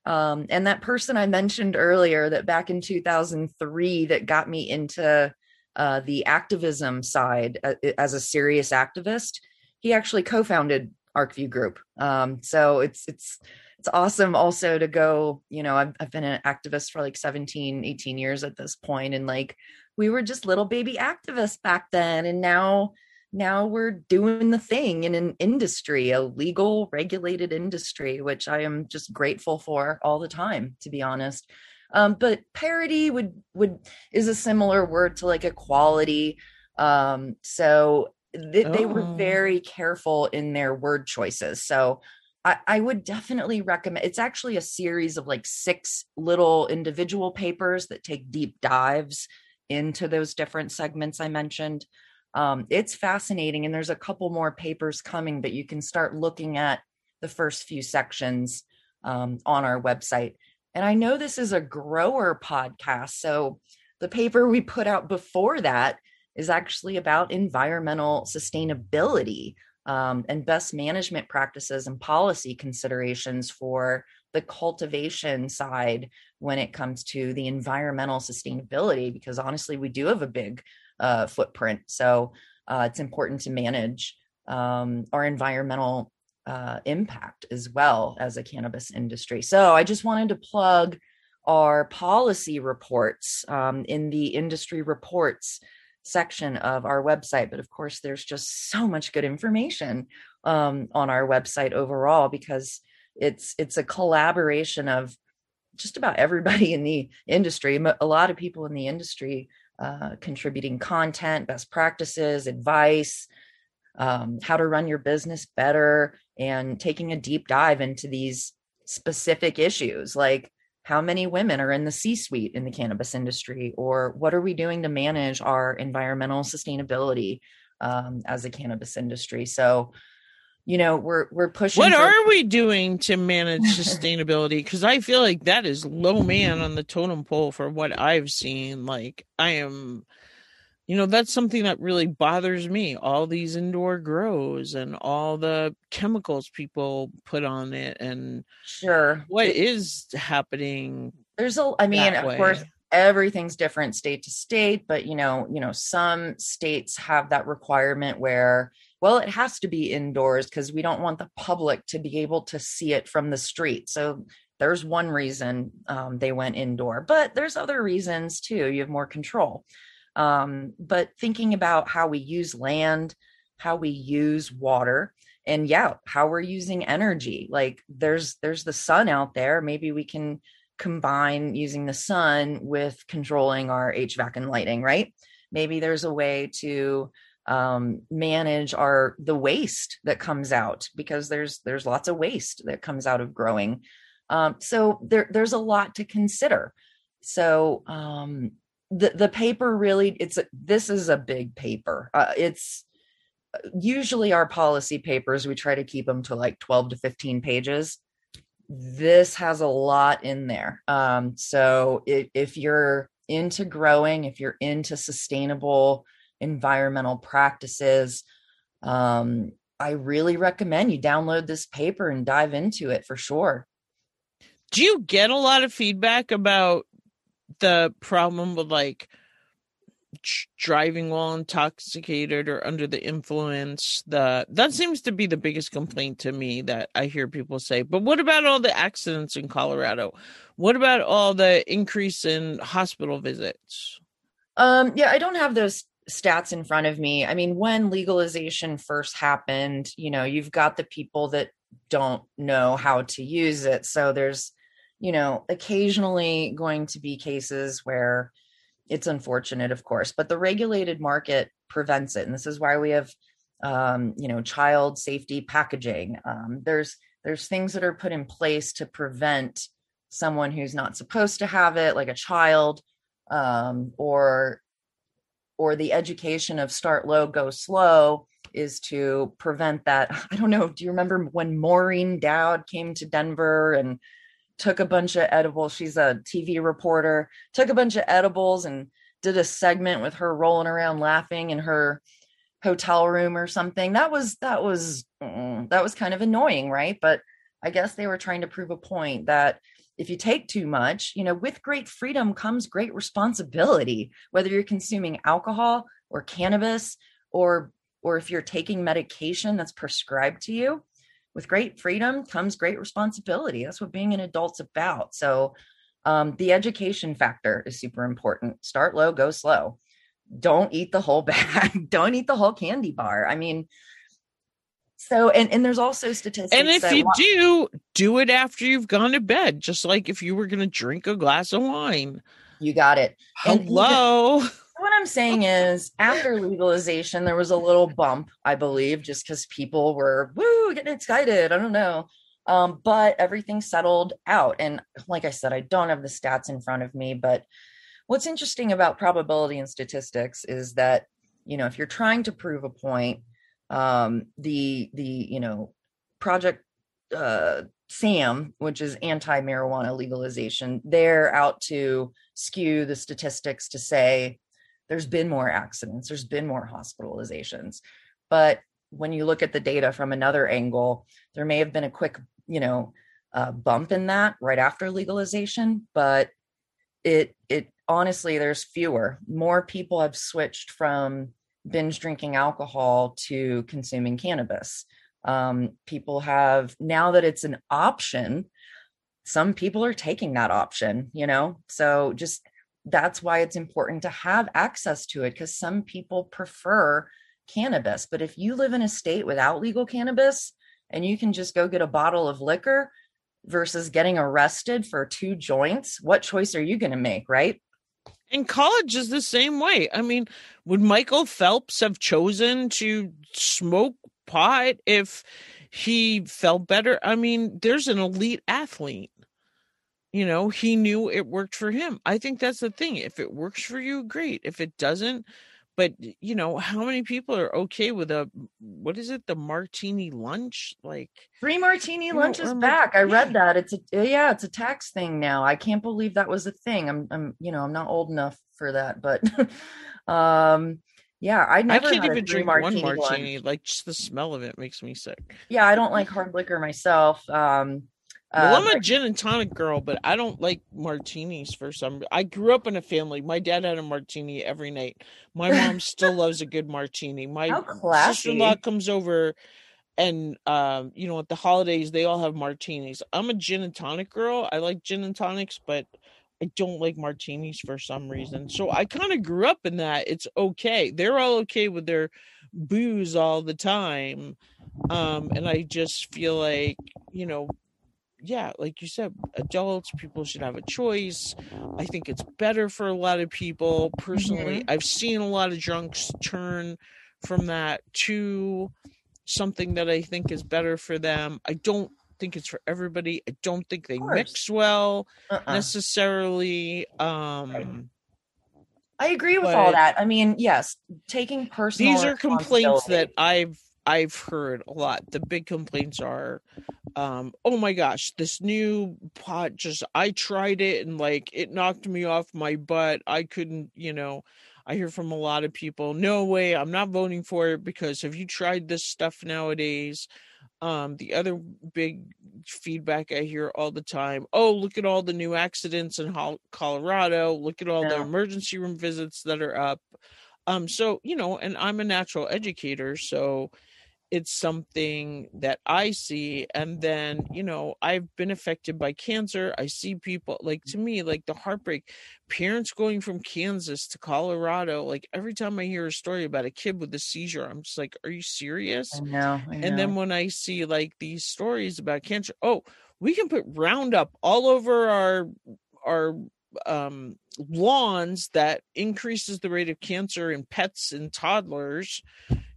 Um, and that person I mentioned earlier that back in two thousand three that got me into uh, the activism side uh, as a serious activist, he actually co-founded ArcView Group. Um, so it's it's it's awesome also to go, you know, I've, I've been an activist for like seventeen, eighteen years at this point, and like, we were just little baby activists back then. And now now we're doing the thing in an industry, a legal regulated industry, which I am just grateful for all the time, to be honest. Um, but parity would, would is a similar word to like equality. Um, so th- oh. they were very careful in their word choices. So I, I would definitely recommend, it's actually a series of like six little individual papers that take deep dives into those different segments I mentioned. Um, it's fascinating. And there's a couple more papers coming, but you can start looking at the first few sections um, on our website. And I know this is a grower podcast, so the paper we put out before that is actually about environmental sustainability um, and best management practices and policy considerations for the cultivation side when it comes to the environmental sustainability, because honestly, we do have a big uh, footprint. So uh, it's important to manage um, our environmental Uh, impact as well as a cannabis industry. So I just wanted to plug our policy reports um, in the industry reports section of our website. But of course, there's just so much good information um, on our website overall, because it's it's a collaboration of just about everybody in the industry, a lot of people in the industry uh, contributing content, best practices, advice, Um, how to run your business better, and taking a deep dive into these specific issues, like how many women are in the C-suite in the cannabis industry, or what are we doing to manage our environmental sustainability um, as a cannabis industry. So, you know, we're we're pushing. What for- are we doing to manage sustainability? Because I feel like that is low man on the totem pole for what I've seen. Like I am. You know, that's something that really bothers me. All these indoor grows and all the chemicals people put on it, and sure, what is happening? There's a, I mean, of course, everything's different state to state, but you know, you know, some states have that requirement where, well, it has to be indoors because we don't want the public to be able to see it from the street. So there's one reason um, they went indoor, but there's other reasons too. You have more control. Um, but thinking about how we use land, how we use water, and yeah, how we're using energy. Like there's, there's the sun out there. Maybe we can combine using the sun with controlling our H V A C and lighting, right? Maybe there's a way to, um, manage our, the waste that comes out, because there's, there's lots of waste that comes out of growing. Um, so there, there's a lot to consider. So, um, The the paper really, it's a, this is a big paper. Uh, it's usually our policy papers, we try to keep them to like twelve to fifteen pages. This has a lot in there. Um, so it, if you're into growing, if you're into sustainable environmental practices, um, I really recommend you download this paper and dive into it for sure. Do you get a lot of feedback about the problem with like driving while intoxicated or under the influence? The that seems to be the biggest complaint to me that I hear people say. But what about all the accidents in Colorado? What about all the increase in hospital visits? Um, yeah, I don't have those stats in front of me. I mean, when legalization first happened, you know, you've got the people that don't know how to use it. So there's you know, occasionally going to be cases where it's unfortunate, of course, but the regulated market prevents it. And this is why we have, um, you know, child safety packaging. Um, there's, there's things that are put in place to prevent someone who's not supposed to have it, like a child, um, or, or the education of start low, go slow is to prevent that. I don't know. Do you remember when Maureen Dowd came to Denver and took a bunch of edibles? She's a T V reporter, took a bunch of edibles and did a segment with her rolling around laughing in her hotel room or something. That was, that was, that was kind of annoying. Right. But I guess they were trying to prove a point that if you take too much, you know, with great freedom comes great responsibility, whether you're consuming alcohol or cannabis, or, or if you're taking medication that's prescribed to you. With great freedom comes great responsibility. That's what being an adult's about. So um, the education factor is super important. Start low, go slow. don't eat the whole bag, don't eat the whole candy bar. I mean, so, and, and there's also statistics. And if you do, do it after you've gone to bed, just like if you were going to drink a glass of wine. You got it. Hello. And even, what I'm saying is after legalization, there was a little bump, I believe, just because people were woo getting excited. I don't know. Um, but everything settled out. And like I said, I don't have the stats in front of me, but what's interesting about probability and statistics is that, you know, if you're trying to prove a point, um, the, the, you know, Project uh, SAM, which is anti-marijuana legalization, they're out to skew the statistics to say there's been more accidents, there's been more hospitalizations. But when you look at the data from another angle, there may have been a quick, you know, uh, bump in that right after legalization, but it, it honestly, there's fewer, more people have switched from binge drinking alcohol to consuming cannabis. Um, people have, now that it's an option, some people are taking that option, you know, so just, that's why it's important to have access to it, because some people prefer cannabis. But if you live in a state without legal cannabis and you can just go get a bottle of liquor versus getting arrested for two joints, what choice are you going to make, right? And college is the same way. I mean, would Michael Phelps have chosen to smoke pot if he felt better? I mean, there's an elite athlete. You know, he knew it worked for him. I think that's the thing. If it works for you, great. If it doesn't, but, you know, how many people are okay with a, what is it? The martini lunch? Like three martini you know, lunch is back. Mar- I read that. It's a, yeah, it's a tax thing now. I can't believe that was a thing. I'm, I'm, you know, I'm not old enough for that, but, um, yeah, I never I can't even drink martini one martini. Lunch. Like just the smell of it makes me sick. Yeah. I don't like hard liquor myself. Um, Well, I'm a gin and tonic girl, but I don't like martinis for some. I grew up in a family. My dad had a martini every night. My mom still loves a good martini. My sister-in-law comes over, and um, you know, at the holidays they all have martinis. I'm a gin and tonic girl. I like gin and tonics, but I don't like martinis for some reason. So I kind of grew up in that. It's okay. They're all okay with their booze all the time, um, and I just feel like, you know. Yeah, like you said, adults, people should have a choice. I think it's better for a lot of people. Personally, mm-hmm. I've seen a lot of drunks turn from that to something that I think is better for them. I don't think it's for everybody. I don't think they mix well uh-uh. necessarily. Um, I agree with all that. I mean, yes, taking personal. These are complaints that I've I've heard a lot. The big complaints are, um, oh my gosh, this new pot just, I tried it and like, it knocked me off my butt. I couldn't, you know, I hear from a lot of people, no way, I'm not voting for it because have you tried this stuff nowadays? Um, the other big feedback I hear all the time, oh, look at all the new accidents in Colorado. Look at all yeah. the emergency room visits that are up. Um, so, you know, and I'm a natural educator, so it's something that I see. And then, you know, I've been affected by cancer. I see people like, to me, like the heartbreak, parents going from Kansas to Colorado. Like every time I hear a story about a kid with a seizure, I'm just like, are you serious? I know, I know. And then when I see like these stories about cancer, oh, we can put Roundup all over our, our, um, lawns that increases the rate of cancer in pets and toddlers.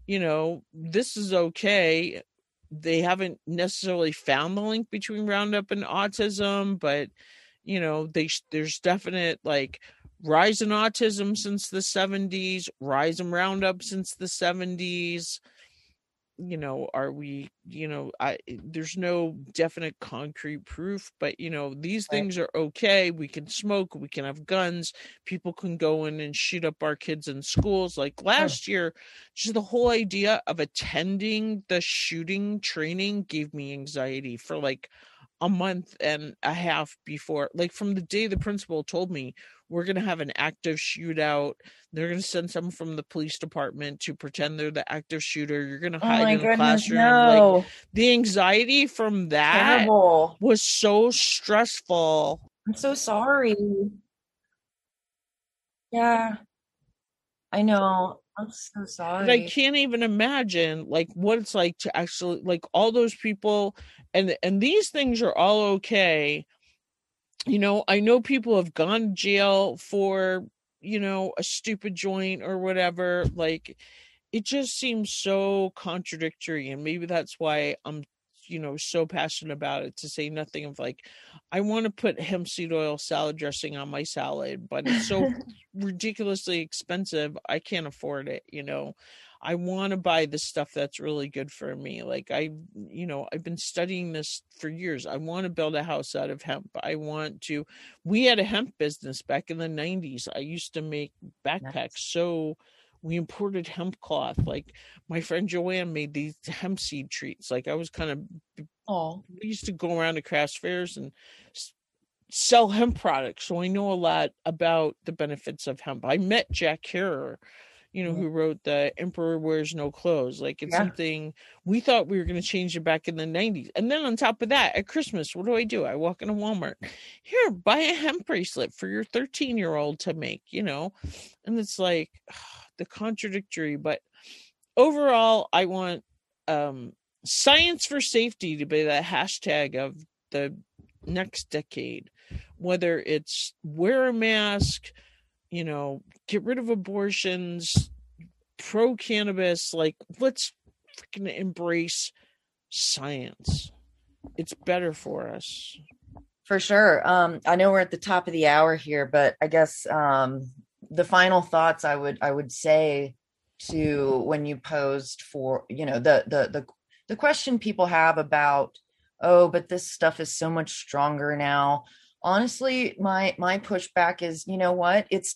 You know, this is okay. They haven't necessarily found the link between Roundup and autism, but you know, they there's definite like rise in autism since the seventies, rise in Roundup since the seventies. You know, are we, you know, I, there's no definite concrete proof, but you know, these things are okay. We can smoke, we can have guns, people can go in and shoot up our kids in schools. Like last year, just the whole idea of attending the shooting training gave me anxiety for like a month and a half before, like from the day the principal told me we're going to have an active shootout. They're going to send someone from the police department to pretend they're the active shooter. You're going to hide oh in goodness, the classroom. No. Like, the anxiety from that Terrible. Was so stressful. I'm so sorry. Yeah. I know. I'm so sorry. I can't even imagine like what it's like to actually like all those people, and and these things are all okay. You know, I know people have gone to jail for, you know, a stupid joint or whatever. Like, it just seems so contradictory, and maybe that's why I'm, you know, so passionate about it, to say nothing of like, I want to put hemp seed oil salad dressing on my salad, but it's so ridiculously expensive, I can't afford it. You know, I want to buy the stuff that's really good for me. Like I, you know, I've been studying this for years. I want to build a house out of hemp. I want to, we had a hemp business back in the nineties. I used to make backpacks. Nice. So we imported hemp cloth. Like my friend Joanne made these hemp seed treats. Like I was kind of, oh, we used to go around to craft fairs and sell hemp products. So I know a lot about the benefits of hemp. I met Jack Kerouac, you know, who wrote The Emperor Wears No Clothes. Like it's yeah. something we thought we were going to change it back in the nineties. And then on top of that, at Christmas, what do I do? I walk into Walmart. Here, buy a hemp bracelet for your thirteen-year-old to make, you know. And it's like ugh, the contradictory. But overall, I want um, science for safety to be the hashtag of the next decade, whether it's wear a mask, you know, get rid of abortions, pro cannabis. Like, let's freaking embrace science. It's better for us. For sure. Um, I know we're at the top of the hour here, but I guess um, the final thoughts I would I would say to when you posed for, you know, the the the the question people have about, oh, but this stuff is so much stronger now. Honestly, my my pushback is, you know what? It's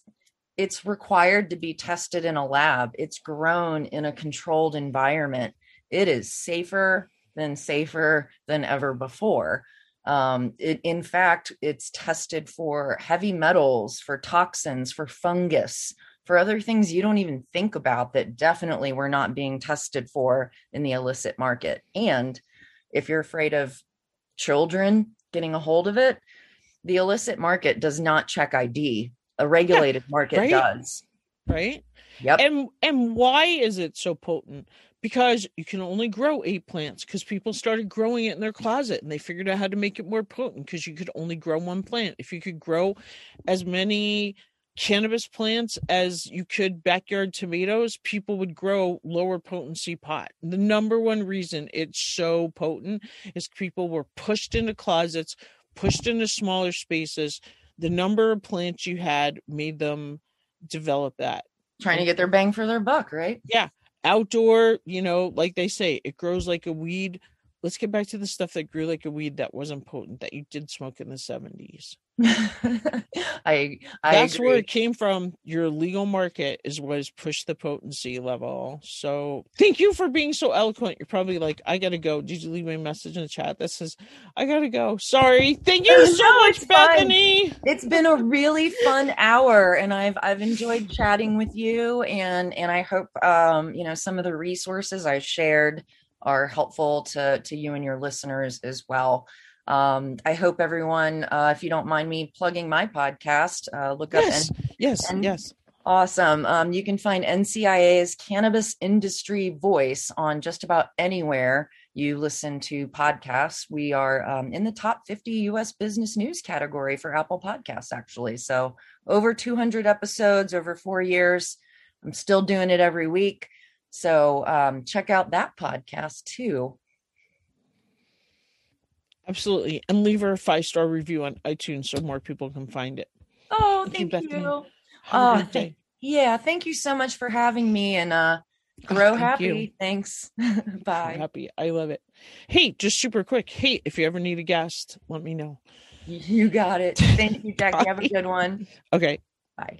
it's required to be tested in a lab. It's grown in a controlled environment. It is safer than safer than ever before. Um, it, in fact, it's tested for heavy metals, for toxins, for fungus, for other things you don't even think about that definitely were not being tested for in the illicit market. And if you're afraid of children getting a hold of it, the illicit market does not check I D. A regulated yeah, market right? does. Right? Yep. And and why is it so potent? Because you can only grow eight plants because people started growing it in their closet and they figured out how to make it more potent because you could only grow one plant. If you could grow as many cannabis plants as you could backyard tomatoes, people would grow lower potency pot. The number one reason it's so potent is people were pushed into closets, pushed into smaller spaces. The number of plants you had made them develop that. Trying to get their bang for their buck, right? Yeah. Outdoor, you know, like they say, it grows like a weed. Let's get back to the stuff that grew like a weed that wasn't potent, that you did smoke in the seventies. I, I That's agree. Where it came from. Your legal market is what has pushed the potency level. So thank you for being so eloquent. You're probably like, I gotta go. Did you leave me a message in the chat that says I gotta go? Sorry. Thank you so no, much, it's Bethany. Fun. It's been a really fun hour, and I've I've enjoyed chatting with you. And and I hope um you know some of the resources I shared are helpful to to you and your listeners as well. Um, I hope everyone, uh, if you don't mind me plugging my podcast, uh, look yes, up. N- yes, N- yes. Awesome. Um, you can find N C I A's Cannabis Industry Voice on just about anywhere you listen to podcasts. We are um, in the top fifty U S business news category for Apple Podcasts, actually. So over two hundred episodes over four years. I'm still doing it every week. So um, check out that podcast too. Absolutely. And leave her a five-star review on iTunes so more people can find it. Oh, thank, thank you. you. Uh, th- yeah. Thank you so much for having me, and uh, grow oh, thank happy. You. Thanks. Bye. So happy. I love it. Hey, just super quick. Hey, if you ever need a guest, let me know. You got it. Thank you, Jackie. Have a good one. Okay. Bye.